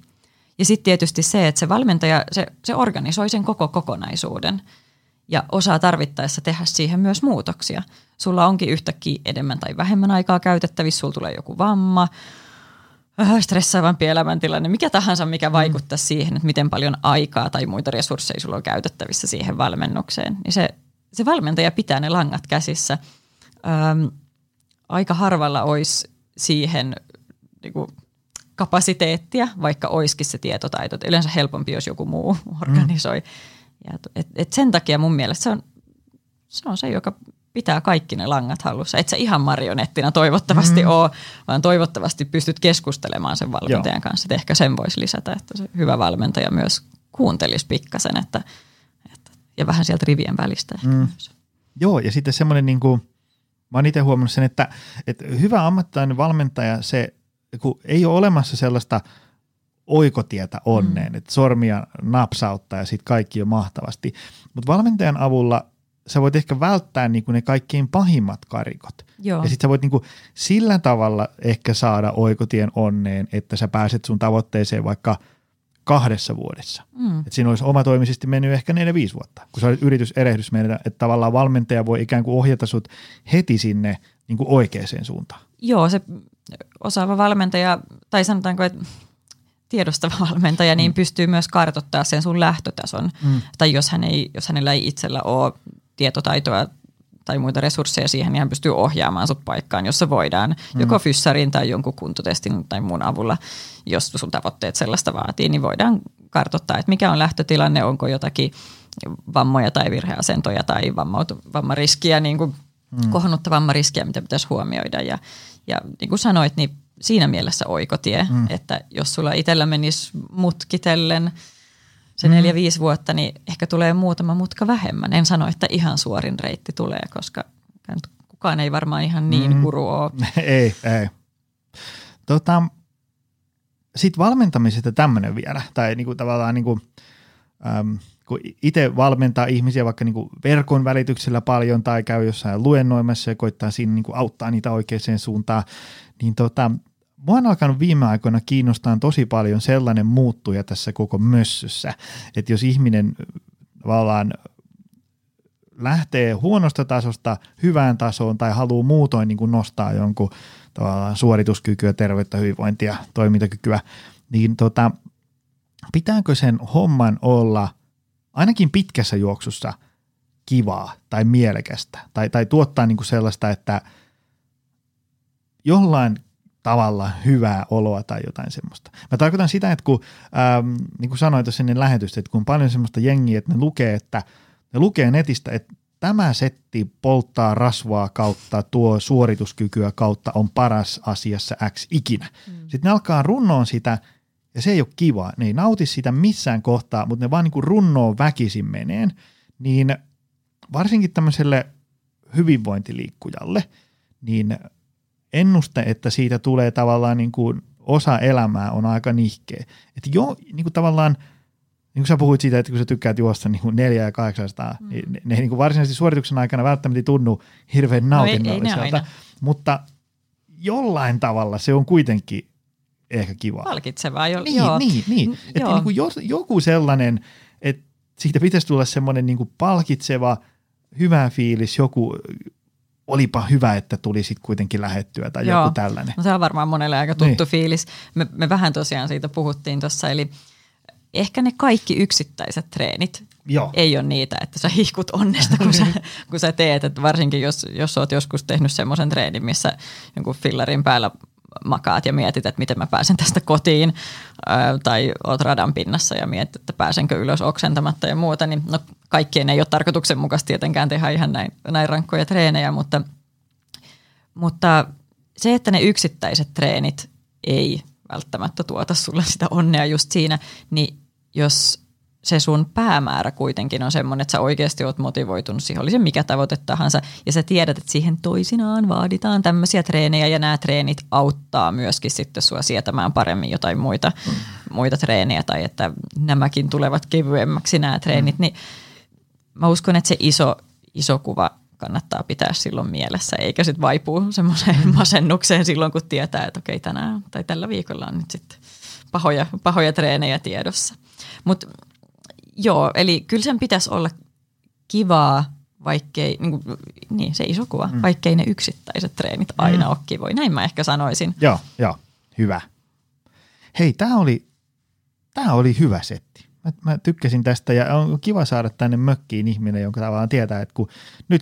Ja sitten tietysti se, että se valmentaja, se organisoi sen koko kokonaisuuden ja osaa tarvittaessa tehdä siihen myös muutoksia. Sulla onkin yhtäkkiä enemmän tai vähemmän aikaa käytettävissä, sulla tulee joku vamma, stressaavampi elämäntilanne, mikä tahansa, mikä vaikuttaa siihen, että miten paljon aikaa tai muita resursseja sulla on käytettävissä siihen valmennukseen. Niin se valmentaja pitää ne langat käsissä. Aika harvalla olisi siihen niinku kapasiteettia, vaikka olisikin se tietotaito. Yleensä helpompi, jos joku muu organisoi. Et sen takia mun mielestä se on se, joka pitää kaikki ne langat hallussa. Et sä ihan marionettina toivottavasti ole, vaan toivottavasti pystyt keskustelemaan sen valmentajan kanssa. Et ehkä sen voisi lisätä, että se hyvä valmentaja myös kuuntelisi pikkasen, ja vähän sieltä rivien välistä ehkä myös. Joo, ja sitten semmoinen, niin kuin, mä oon itse huomannut sen, että hyvä ammattilainen valmentaja, se kun ei ole olemassa sellaista oikotietä onneen, että sormia napsauttaa ja sitten kaikki on mahtavasti. Mutta valmentajan avulla sä voit ehkä välttää niinku ne kaikkein pahimmat karikot. Joo. Ja sitten sä voit niinku sillä tavalla ehkä saada oikotien onneen, että sä pääset sun tavoitteeseen vaikka 2 vuodessa. Että siinä olisi omatoimisesti mennyt ehkä 4-5 vuotta, kun sä olet yrityserehdys meidän, että tavallaan valmentaja voi ikään kuin ohjata sut heti sinne niinku oikeaan suuntaan. Joo, se osaava valmentaja, tai sanotaanko, että tiedostava valmentaja, niin pystyy myös kartoittamaan sen sun lähtötason. Tai jos hänellä ei itsellä ole tietotaitoa tai muita resursseja siihen, niin hän pystyy ohjaamaan sut paikkaan, jossa voidaan joko fyssarin tai jonkun kuntotestin tai muun avulla, jos sun tavoitteet sellaista vaatii, niin voidaan kartoittaa, että mikä on lähtötilanne, onko jotakin vammoja tai virheasentoja tai vammariskiä, niin kuin kohonnutta vammariskiä, mitä pitäisi huomioida. Ja niin kuin sanoit, niin siinä mielessä oikotie, että jos sulla itsellä menisi mutkitellen se 4-5 vuotta, niin ehkä tulee muutama mutka vähemmän. En sano, että ihan suorin reitti tulee, koska kukaan ei varmaan ihan niin guru ole. Ei. Sitten valmentamisesta tämmöinen vielä, tai niinku tavallaan niinku, kun itse valmentaa ihmisiä vaikka niinku verkon välityksellä paljon tai käy jossain luennoimassa ja koittaa siinä niinku auttaa niitä oikeaan suuntaan, niin mua on alkanut viime aikoina kiinnostaa tosi paljon sellainen muuttuja tässä koko mössössä, että jos ihminen tavallaan lähtee huonosta tasosta hyvään tasoon tai haluaa muutoin niinku nostaa jonkun tavallaan suorituskykyä, terveyttä, hyvinvointia, toimintakykyä, niin pitääkö sen homman olla ainakin pitkässä juoksussa kivaa tai mielekästä tai tuottaa niinku sellaista, että jollain tavalla hyvää oloa tai jotain semmoista. Mä tarkoitan sitä, että kun niin kuin sanoin tuossa ennen lähetystä, että kun paljon semmoista jengiä, että ne lukee netistä, että tämä setti polttaa rasvaa kautta, tuo suorituskykyä kautta on paras asiassa X ikinä. Sitten ne alkaa runnoon sitä ja se ei ole kivaa. Ne ei nauti sitä missään kohtaa, mutta ne vaan niin kuin runnoon väkisin meneen. Niin varsinkin tämmöiselle hyvinvointiliikkujalle, niin ennuste, että siitä tulee tavallaan niin kuin osa elämää on aika nihkeä. Että jo niin kuin tavallaan, niin kuin sä puhuit siitä, että kun sä tykkäät juosta niin kuin 400 ja 800, niin ne ei niin kuin varsinaisesti suorituksen aikana välttämättä tunnu hirveän nautinnolliselta. No mutta jollain tavalla se on kuitenkin ehkä kivaa. Palkitsevaa. Niin. Että niin kuin joku sellainen, että siitä pitäisi tulla semmoinen niin kuin palkitseva, hyvä fiilis, joku olipa hyvä, että tuli sitten kuitenkin lähettyä tai joku tällainen. No, se on varmaan monelle aika tuttu fiilis. Me vähän tosiaan siitä puhuttiin tuossa, eli ehkä ne kaikki yksittäiset treenit ei ole niitä, että sä hihkut onnesta, kun sä teet. Et varsinkin jos oot joskus tehnyt semmoisen treenin, missä jonkun fillarin päällä makaat ja mietit, että miten mä pääsen tästä kotiin, tai oot radan pinnassa ja mietit, että pääsenkö ylös oksentamatta ja muuta, niin no, kaikkien ei ole tarkoituksenmukaista tietenkään tehdä ihan näin rankkoja treenejä, mutta se, että ne yksittäiset treenit ei välttämättä tuota sulle sitä onnea just siinä, niin jos se sun päämäärä kuitenkin on semmoinen, että sä oikeasti oot motivoitunut, siihen oli se mikä tavoite tahansa, ja sä tiedät, että siihen toisinaan vaaditaan tämmöisiä treenejä, ja nämä treenit auttaa myöskin sitten sua sietämään paremmin jotain muita muita treenejä tai että nämäkin tulevat kevyemmäksi nämä treenit, niin mä uskon, että se iso kuva kannattaa pitää silloin mielessä, eikä sitten vaipuu semmoiseen masennukseen silloin, kun tietää, että okei tänään tai tällä viikolla on nyt sitten pahoja treenejä tiedossa. Mutta joo, eli kyllä sen pitäisi olla kivaa, vaikkei, niin se iso kuva, vaikkei ne yksittäiset treenit aina ole kivoja. Näin mä ehkä sanoisin. Joo, hyvä. Hei, tää oli hyvä setti. Mä tykkäsin tästä ja on kiva saada tänne mökkiin ihminen, jonka tavallaan tietää, että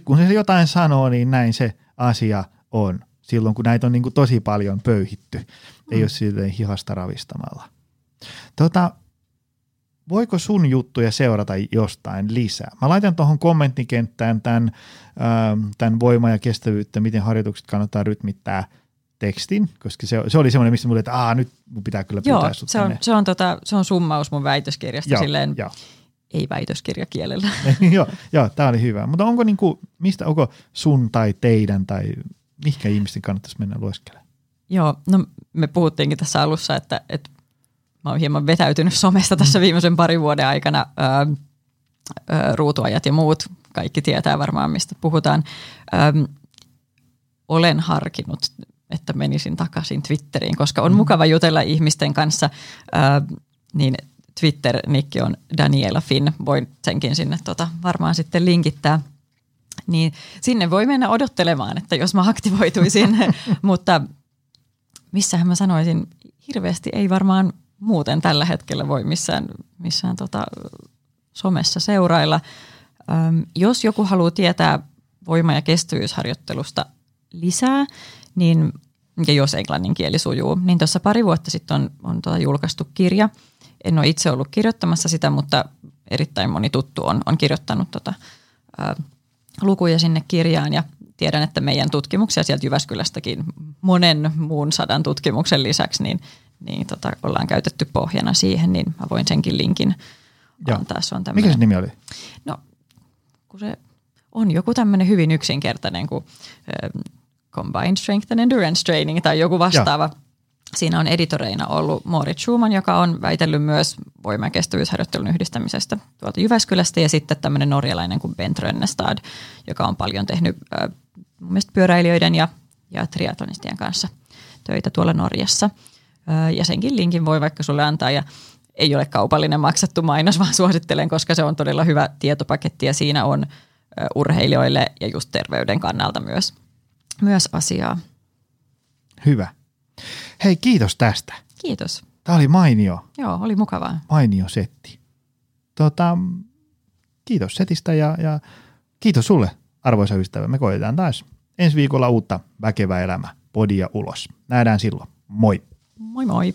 kun se jotain sanoo, niin näin se asia on. Silloin, kun näitä on niin kuin tosi paljon pöyhitty. Ei ole silleen hihasta ravistamalla. Voiko sun juttuja seurata jostain lisää? Mä laitan tuohon kommenttikenttään tämän voimaa ja kestävyyttä, miten harjoitukset kannattaa rytmittää tekstin, koska se oli semmoinen, mistä mulle, että nyt mun pitää kyllä pyytää sut tänne. Joo, se on summaus mun väitöskirjasta silleen, ei väitöskirjakielellä. Joo, tää oli hyvä. Mutta onko onko sun tai teidän tai mihinkä ihmisten kannattaisi mennä lueskelemaan? Joo, no me puhuttiinkin tässä alussa, että mä oon hieman vetäytynyt somesta tässä viimeisen parin vuoden aikana. Ruutuajat ja muut, kaikki tietää varmaan mistä puhutaan. Olen harkinnut, että menisin takaisin Twitteriin, koska on mukava jutella ihmisten kanssa. Niin Twitter-nikki on Daniela Finn, voin senkin sinne varmaan sitten linkittää. Niin sinne voi mennä odottelemaan, että jos mä aktivoituisin, mutta missähän mä sanoisin, hirveästi ei varmaan muuten tällä hetkellä voi missään somessa seurailla. Jos joku haluaa tietää voima- ja kestävyysharjoittelusta lisää, niin, ja jos englannin kieli sujuu, niin tuossa pari vuotta sitten on julkaistu kirja. En ole itse ollut kirjoittamassa sitä, mutta erittäin moni tuttu on kirjoittanut lukuja sinne kirjaan. Ja tiedän, että meidän tutkimuksia sieltä Jyväskylästäkin monen muun 100 tutkimuksen lisäksi, niin ollaan käytetty pohjana siihen, niin mä voin senkin linkin antaa. Se on tämmönen. Mikä se nimi oli? No, kun se on joku tämmöinen hyvin yksinkertainen kuin Combined Strength and Endurance Training tai joku vastaava. Joo. Siinä on editoreina ollut Moritz Schumann, joka on väitellyt myös voima- ja kestävyysharjoittelun yhdistämisestä tuolta Jyväskylästä. Ja sitten tämmöinen norjalainen kuin Ben Rönnestad, joka on paljon tehnyt mun mielestä pyöräilijöiden ja triatlonistien kanssa töitä tuolla Norjassa. Ja senkin linkin voi vaikka sulle antaa, ja ei ole kaupallinen maksettu mainos, vaan suosittelen, koska se on todella hyvä tietopaketti ja siinä on urheilijoille ja just terveyden kannalta myös asiaa. Hyvä. Hei, kiitos tästä. Kiitos. Tämä oli mainio. Joo, oli mukavaa. Mainio setti. Kiitos setistä ja kiitos sulle, arvoisa ystävä. Me koitetaan taas ensi viikolla uutta Väkevä elämä -podia ulos. Nähdään silloin. Moi. Moi moi.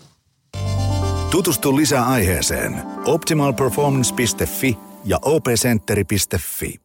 Tutustu lisää aiheeseen optimalperformance.fi ja opcenteri.fi.